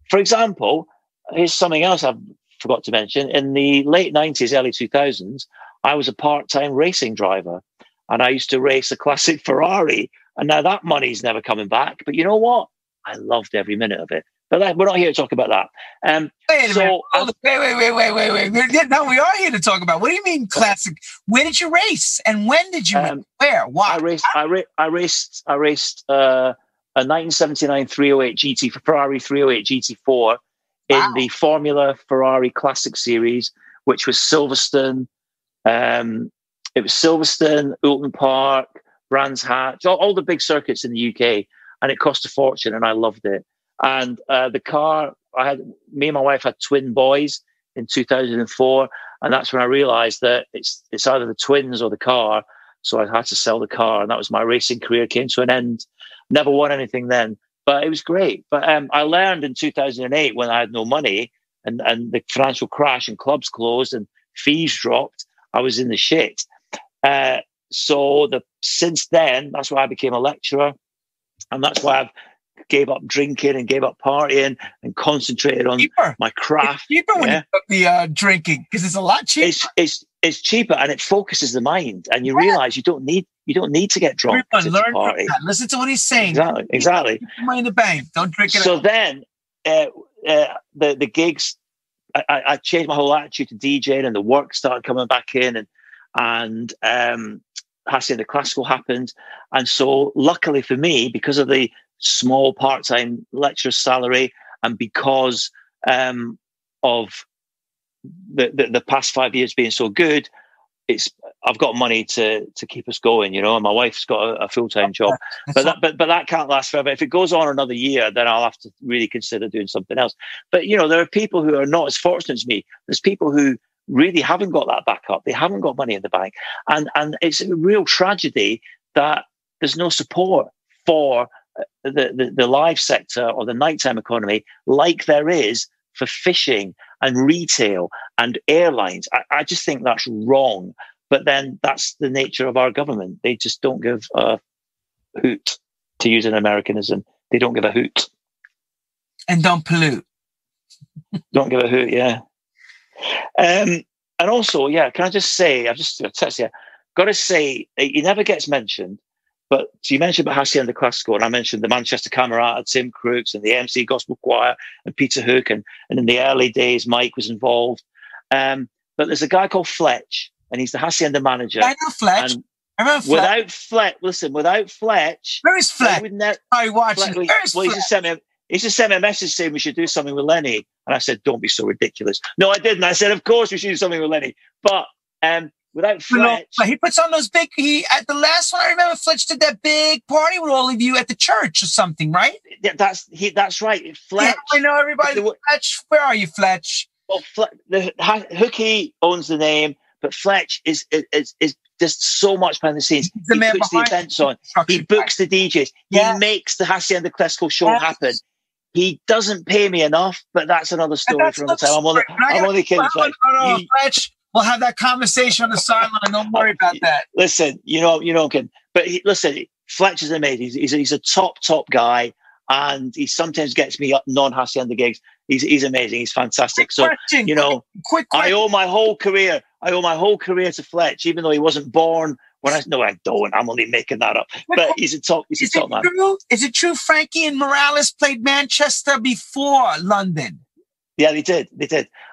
For example, here's something else I forgot to mention. In the late 90s, early 2000s, I was a part-time racing driver, and I used to race a classic Ferrari. And now that money's never coming back. But you know what? I loved every minute of it. But we're not here to talk about that. Wait. No, we are here to talk about. What do you mean classic? Where did you race? And when did you race? Where? Why? I raced a 1979 308 GT, Ferrari 308 GT4 in the Formula Ferrari Classic Series, which was Silverstone. It was Silverstone, Oulton Park, Brands Hatch, all the big circuits in the UK. And it cost a fortune, and I loved it. And the car, me and my wife had twin boys in 2004. And that's when I realized that it's either the twins or the car. So I had to sell the car, and that was my racing career came to an end. Never won anything then, but it was great. But I learned in 2008, when I had no money and the financial crash and clubs closed and fees dropped, I was in the shit. Since then, that's why I became a lecturer, and that's why I've gave up drinking and gave up partying and concentrated on my craft. It's cheaper when you put the drinking, because it's a lot cheaper. It's cheaper, and it focuses the mind, and you realize you don't need to get drunk. Everyone learn from that. Listen to what he's saying. Exactly. Money in the bank. Don't drink it. So then the gigs I changed my whole attitude to DJing, and the work started coming back in, and Hacienda Classical happened. And so luckily for me, because of the small part-time lecturer salary, and because of the past 5 years being so good, I've got money to keep us going, you know, and my wife's got a full-time job, but that can't last forever. If it goes on another year, then I'll have to really consider doing something else. But, you know, there are people who are not as fortunate as me. There's people who really haven't got that back up. They haven't got money in the bank. And it's a real tragedy that there's no support for the live sector or the nighttime economy like there is for fishing and retail and airlines. I just think that's wrong. But then that's the nature of our government. They just don't give a hoot, to use an Americanism. They don't give a hoot. And don't pollute. Don't give a hoot, yeah. And also, yeah, can I just say, I've just got to say, he never gets mentioned, but you mentioned about Hacienda Classical, and I mentioned the Manchester Camerata, Tim Crooks, and the MC Gospel Choir, and Peter Hook, and in the early days, Mike was involved. But there's a guy called Fletch, and he's the Hacienda manager. I know Fletch. Without Fletch, listen, without Fletch... Where is Fletch? I watched Fletch. Where is Fletch? He just sent me a message saying we should do something with Lenny. And I said, don't be so ridiculous. No, I didn't. I said, of course we should do something with Lenny. But without Fletch... No, he puts on those big... At the last one, I remember Fletch did that big party with all of you at the church or something, right? Yeah, that's right. Fletch... Yeah, I know everybody. Fletch, where are you, Fletch? Well, Hookie owns the name, but Fletch is just so much behind the scenes. He puts the events on. He books the DJs. Yeah. He makes the Hacienda Classical show happen. He doesn't pay me enough, but that's another story for another time. I'm only kidding. No, Fletch, we'll have that conversation on the sideline. Don't worry about that. Listen, you know, Ken, but listen, Fletch is amazing. He's a top guy, and he sometimes gets me up non-Hacienda gigs. He's amazing. He's fantastic. Quick question. I owe my whole career to Fletch, even though he wasn't born. I'm only making that up. But he's a top. He's a top man. Is it true? Frankie and Morales played Manchester before London. Yeah, they did.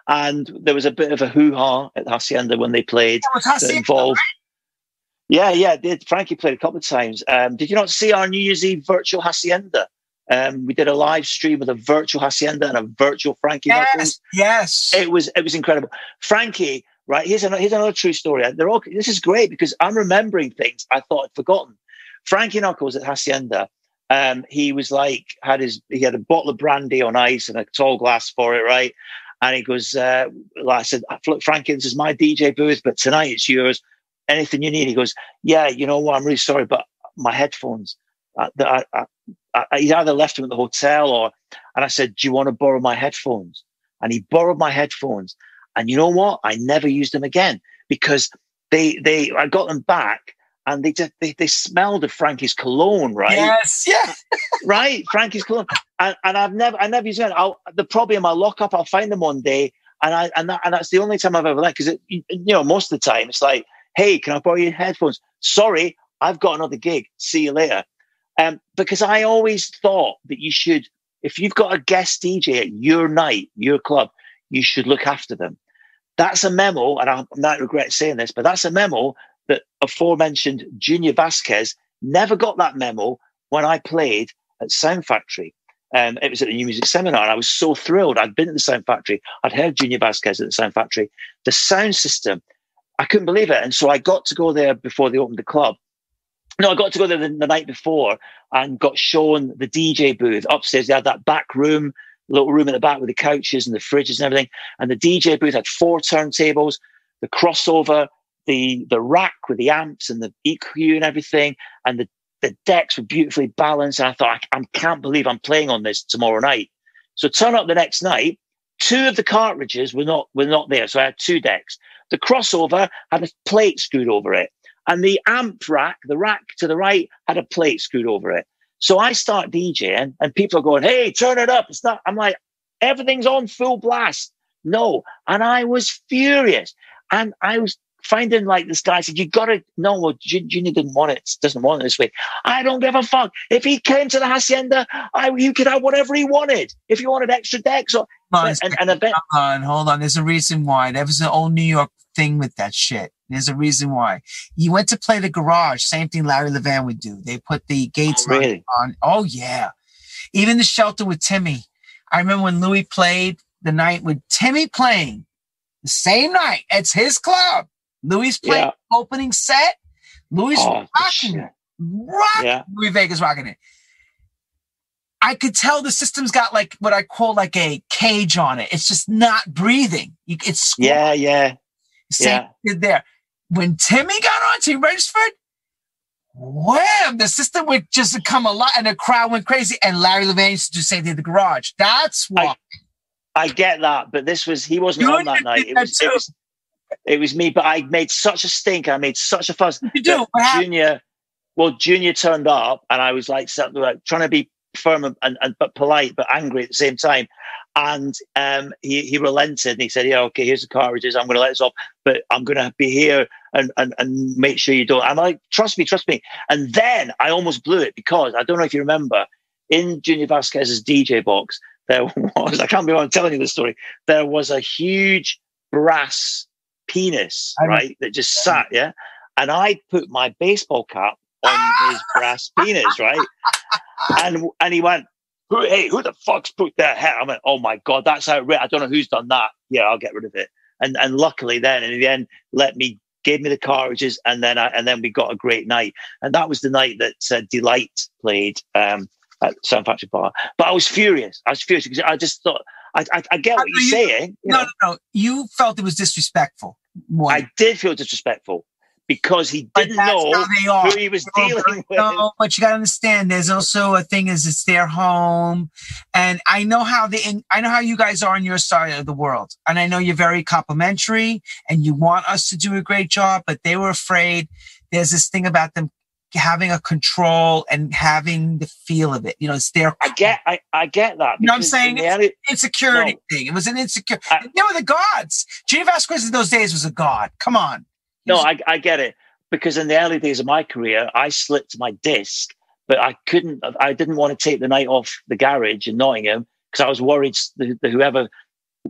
And there was a bit of a hoo-ha at Hacienda when they played. That was Hacienda, involved. Right? Yeah. Frankie played a couple of times. Did you not see our New Year's Eve virtual Hacienda? We did a live stream with a virtual Hacienda and a virtual Frankie Knuckles. Yes. It was incredible. Frankie. Right, here's another true story. This is great because I'm remembering things I thought I'd forgotten. Frankie Knuckles at Hacienda, he had a bottle of brandy on ice and a tall glass for it, right? And he goes, I said, look, Frankie, this is my DJ booth, but tonight it's yours. Anything you need. He goes, yeah, you know what? I'm really sorry, but my headphones. He either left them at the hotel or. And I said, do you want to borrow my headphones? And he borrowed my headphones. And you know what? I never used them again because I got them back and they smelled of Frankie's cologne, right? Yes, yeah, right. Frankie's cologne, and I never used them. They're probably in my lockup. I'll find them one day, and that's the only time I've ever left because most of the time it's like, hey, can I borrow your headphones? Sorry, I've got another gig. See you later. Because I always thought that you should, if you've got a guest DJ at your night, your club, you should look after them. That's a memo, and I might regret saying this, but that's a memo that aforementioned Junior Vasquez never got that memo when I played at Sound Factory. It was at the New Music Seminar, and I was so thrilled. I'd been to the Sound Factory. I'd heard Junior Vasquez at the Sound Factory. The sound system, I couldn't believe it. And so I got to go there before they opened the club. No, I got to go there the night before and got shown the DJ booth upstairs. They had that back room, little room in the back with the couches and the fridges and everything. And the DJ booth had 4 turntables, the crossover, the rack with the amps and the EQ and everything. And the decks were beautifully balanced. And I thought, I can't believe I'm playing on this tomorrow night. So turn up the next night, 2 of the cartridges were not there. So I had 2 decks. The crossover had a plate screwed over it. And the amp rack, the rack to the right, had a plate screwed over it. So I start DJing and people are going, hey, turn it up. It's not. I'm like, everything's on full blast. No. And I was furious. And I was finding like this guy said, Junior didn't want it. Doesn't want it this way. I don't give a fuck. If he came to the Hacienda, he could have whatever he wanted. If he wanted extra decks, Hold on. There's a reason why. That was an old New York thing with that shit. There's a reason why. You went to play the garage. Same thing Larry Levan would do. They put the gates on. Oh, yeah. Even the shelter with Timmy. I remember when Louis played the night with Timmy playing. The same night. It's his club. Louis played opening set. Louis rocking it. Louis Vegas rocking it. I could tell the system's got like what I call like a cage on it. It's just not breathing. It's squat. Same there. When Timmy got on Team Registered, wham! The system would just come alive, and the crowd went crazy. And Larry Levan used to do same thing in the garage. That's why. I get that, but this was he wasn't on that night. It was me. But I made such a stink. I made such a fuss. You do Junior turned up, and I was like trying to be firm and but polite but angry at the same time, and he relented and he said, "Yeah, okay, here's the cartridges. I'm going to let this off, but I'm going to be here and make sure you don't." I'm like, "Trust me." And then I almost blew it because I don't know if you remember in Junior Vasquez's DJ box there was I can't believe I'm telling you this story. There was a huge brass penis that just sat and I put my baseball cap on his brass penis and he went, "Hey, who the fuck's put their head?" I went, "Oh my god, that's outrageous. I don't know who's done that. Yeah, I'll get rid of it." And luckily, then in the end, gave me the cartridges, and then we got a great night. And that was the night that Delight played at Sound Factory Bar. But I was furious. Because I just thought I get what you're saying. No. You felt it was disrespectful. More. I did feel disrespectful. Because he didn't know who he was dealing with. No, but you got to understand, there's also a thing is it's their home, and I know how you guys are on your side of the world, and I know you're very complimentary, and you want us to do a great job, but they were afraid. There's this thing about them having a control and having the feel of it. It's their. I get that. You know what I'm saying? It's an insecurity thing. It was an insecurity. They were the gods. Gene Vasquez in those days was a god. Come on. No, I get it, because in the early days of my career, I slipped my disc, but I didn't want to take the night off the garage in Nottingham because I was worried that whoever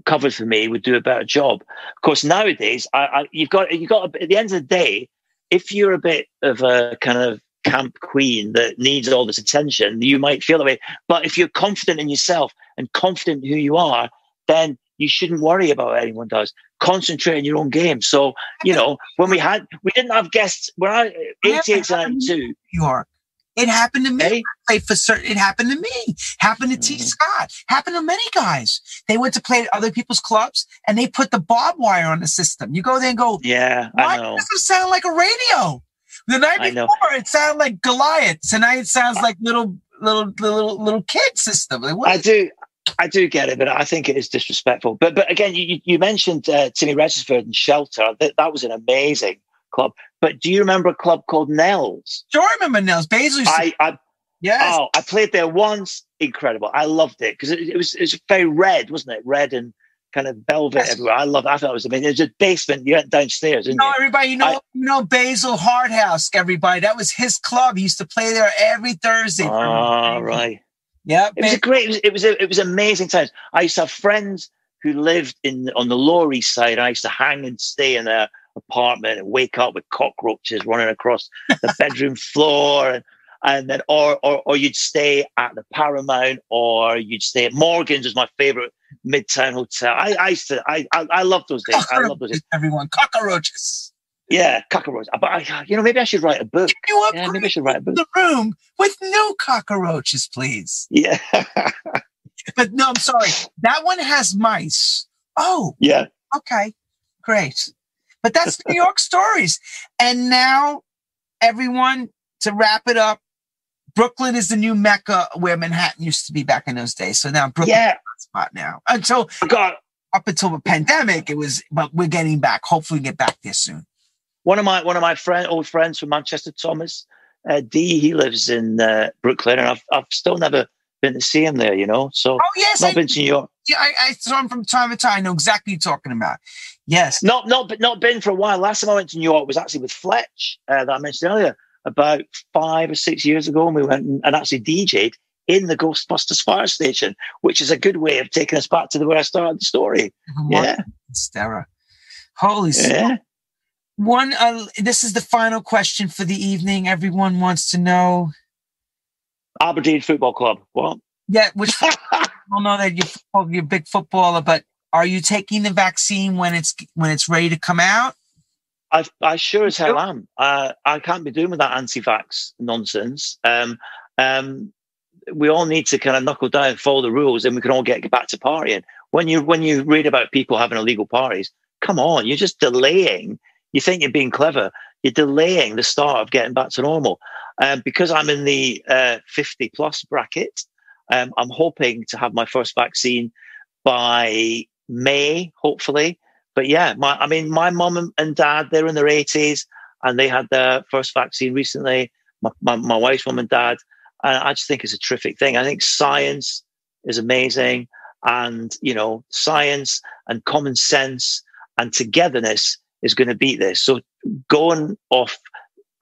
covered for me would do a better job. Of course, nowadays, you've got at the end of the day, if you're a bit of a kind of camp queen that needs all this attention, you might feel that way. But if you're confident in yourself and confident in who you are, then you shouldn't worry about what anyone does. Concentrate on your own game. So, we didn't have guests. When I, 88 and 92. New York. It happened to me. Hey? I played for certain. It happened to me. Happened to T. Scott. Happened to many guys. They went to play at other people's clubs and they put the barbed wire on the system. You go there and go, I know. Why does it sound like a radio? The night before, it sounded like Goliath. Tonight, it sounds like little kid system. Like, I do get it, but I think it is disrespectful. But again, you mentioned Timmy Regisford and Shelter. That was an amazing club. But do you remember a club called Nell's? Sure, I remember Nell's. Basil. Yes. Oh, I played there once. Incredible. I loved it because it was very red, wasn't it? Red and kind of velvet everywhere. I loved it. I thought it was amazing. It was a basement. You went downstairs, didn't you? Everybody, Basil Hardhouse, everybody. That was his club. He used to play there every Thursday. Oh, right. Yeah, it was it was amazing times. I used to have friends who lived on the Lower East Side. I used to hang and stay in their apartment and wake up with cockroaches running across the bedroom floor, and then you'd stay at the Paramount or you'd stay at Morgan's, was my favorite Midtown hotel. I loved those days. I loved those days. Everyone cockroaches. Yeah, cockroaches. But maybe I should write a book. Maybe I should write a book. The room with no cockroaches, please. Yeah. But no, I'm sorry. That one has mice. Oh. Yeah. Okay. Great. But that's New York stories. And now, everyone, to wrap it up, Brooklyn is the new Mecca where Manhattan used to be back in those days. So now Brooklyn is the spot now. Up until the pandemic, it was. But we're getting back. Hopefully, we get back there soon. One of my old friends from Manchester, Thomas D, he lives in Brooklyn, and I've still never been to see him there. So not been to New York. Yeah, I saw him from time to time. I know exactly what you're talking about. Yes, not been for a while. Last time I went to New York was actually with Fletch that I mentioned earlier, about 5 or 6 years ago, and we went and actually DJ'd in the Ghostbusters fire station, which is a good way of taking us back to where I started the story. Yeah. It's terror. Holy shit. One, this is the final question for the evening. Everyone wants to know. Aberdeen Football Club. What? Yeah, which I don't know that you're a big footballer, but are you taking the vaccine when it's ready to come out? I sure as hell am. I can't be doing with that anti-vax nonsense. We all need to kind of knuckle down, follow the rules, and we can all get back to partying. When you read about people having illegal parties, come on, you're just delaying. You think you're being clever. You're delaying the start of getting back to normal. Because I'm in the 50-plus bracket, I'm hoping to have my first vaccine by May, hopefully. But yeah, my mum and dad, they're in their 80s, and they had their first vaccine recently. My wife's mum and dad. And I just think it's a terrific thing. I think science is amazing. And, science and common sense and togetherness is going to beat this. So going off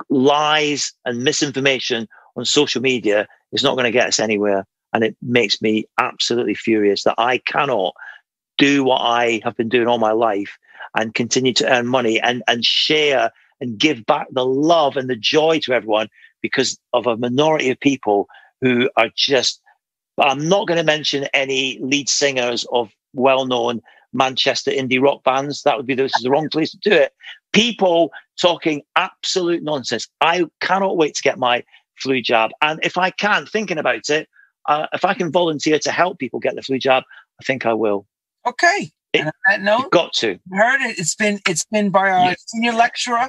lies and misinformation on social media is not going to get us anywhere. And it makes me absolutely furious that I cannot do what I have been doing all my life and continue to earn money and share and give back the love and the joy to everyone because of a minority of people who are just... I'm not going to mention any lead singers of well-known Manchester indie rock bands. This is the wrong place to do it. People talking absolute nonsense. I cannot wait to get my flu jab. And if I can, thinking about it, if I can volunteer to help people get the flu jab, I think I will. Okay. And on that note, you've got to. Heard it. It's been by our senior lecturer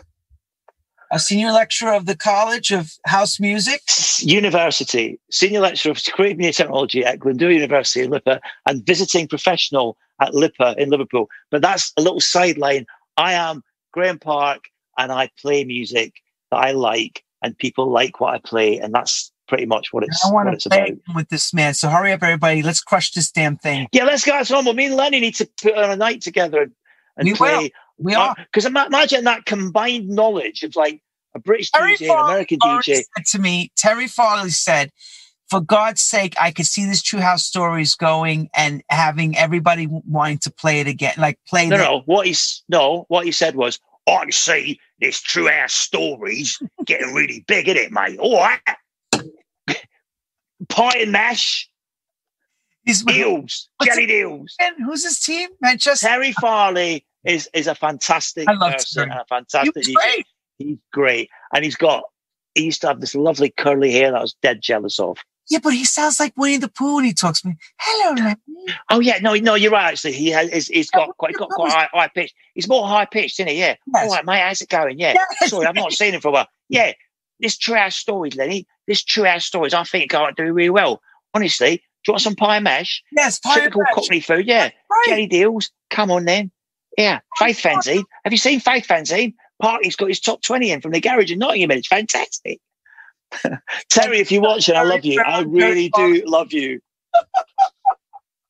of the College of House Music. University, senior lecturer of Creative Media Technology at Glendhu University in Lipa and visiting professional at Lipa in Liverpool. But that's a little sideline. I am Graham Park and I play music that I like and people like what I play. And that's pretty much what it's about. I want to play with this man. So hurry up, everybody. Let's crush this damn thing. Yeah, let's go. It's normal. Me and Lenny need to put on a night together and play. Will. We are, because imagine that combined knowledge of like a British Terry DJ, an American DJ. Said to me, Terry Farley said, "For God's sake, I could see this True House Stories going and having everybody wanting to play it again, like play." No. What he said was, "I see this True House Stories getting really big, isn't it, mate? All right, pie and mash." Deals, jelly deals. Who's his team? Manchester. Terry Farley is a fantastic person and a fantastic DJ. He's great. And he used to have this lovely curly hair that I was dead jealous of. Yeah, but he sounds like Winnie the Pooh when he talks to me. Hello, Lenny. Oh, yeah. No, you're right, actually. He has, he's got quite high pitch. He's more high pitched, isn't he? Yeah. Yes. All right, mate, how's it going? Yeah. Yes. Sorry, I've not seen him for a while. Yeah. This True House Stories, Lenny. This True House Stories, I think I do really well. Honestly. Do you want some pie and mash? Yes, typical Cockney food, yeah. Right. Jelly deals, come on then. Yeah, Faith Fanzine. Have you seen Faith Fanzine? Party's got his top 20 in from the garage in Nottingham. It's fantastic. Terry, if you're watching, I love you. I really do love you.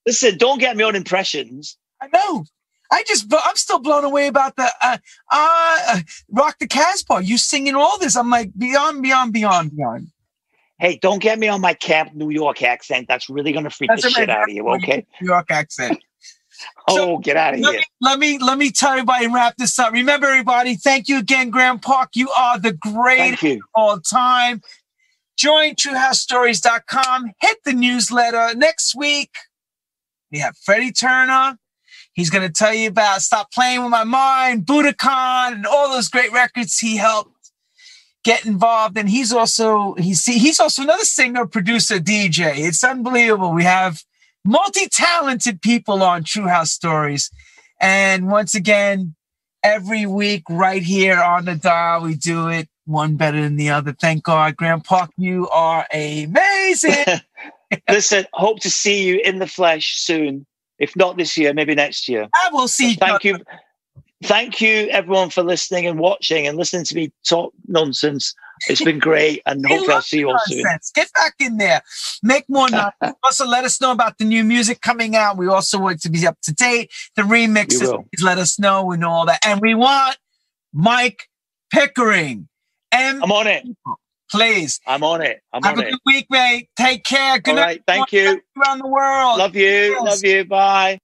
Listen, don't get me on impressions. I know. I'm still blown away about the Rock the Casbah. You singing all this. I'm like, beyond. Hey, don't get me on my camp New York accent. That's really going to freak the shit out of you, okay? New York accent. Get out of here. Let me tell everybody and wrap this up. Remember, everybody, thank you again, Graham Park. You are the greatest of all time. Join TrueHouseStories.com. Hit the newsletter. Next week, we have Freddie Turner. He's going to tell you about Stop Playing With My Mind, Budokan, and all those great records he helped get involved, and he's also another singer, producer, DJ. It's unbelievable. We have multi-talented people on True House Stories, and once again, every week right here on the dial, we do it one better than the other. Thank God, Graham Park, you are amazing. Listen, hope to see you in the flesh soon. If not this year, maybe next year. I will see you. Thank you. Thank you, everyone, for listening and watching and listening to me talk nonsense. It's been great, and hopefully I'll see you all soon. Get back in there. Make more nonsense. Also, let us know about the new music coming out. We also want to be up to date. The remixes, please let us know and all that. And we want Mike Pickering. I'm on it. please. I'm on it. Have a good week, mate. Take care. Good night. Thank you. Around the world. Love you. Yes. Love you. Bye.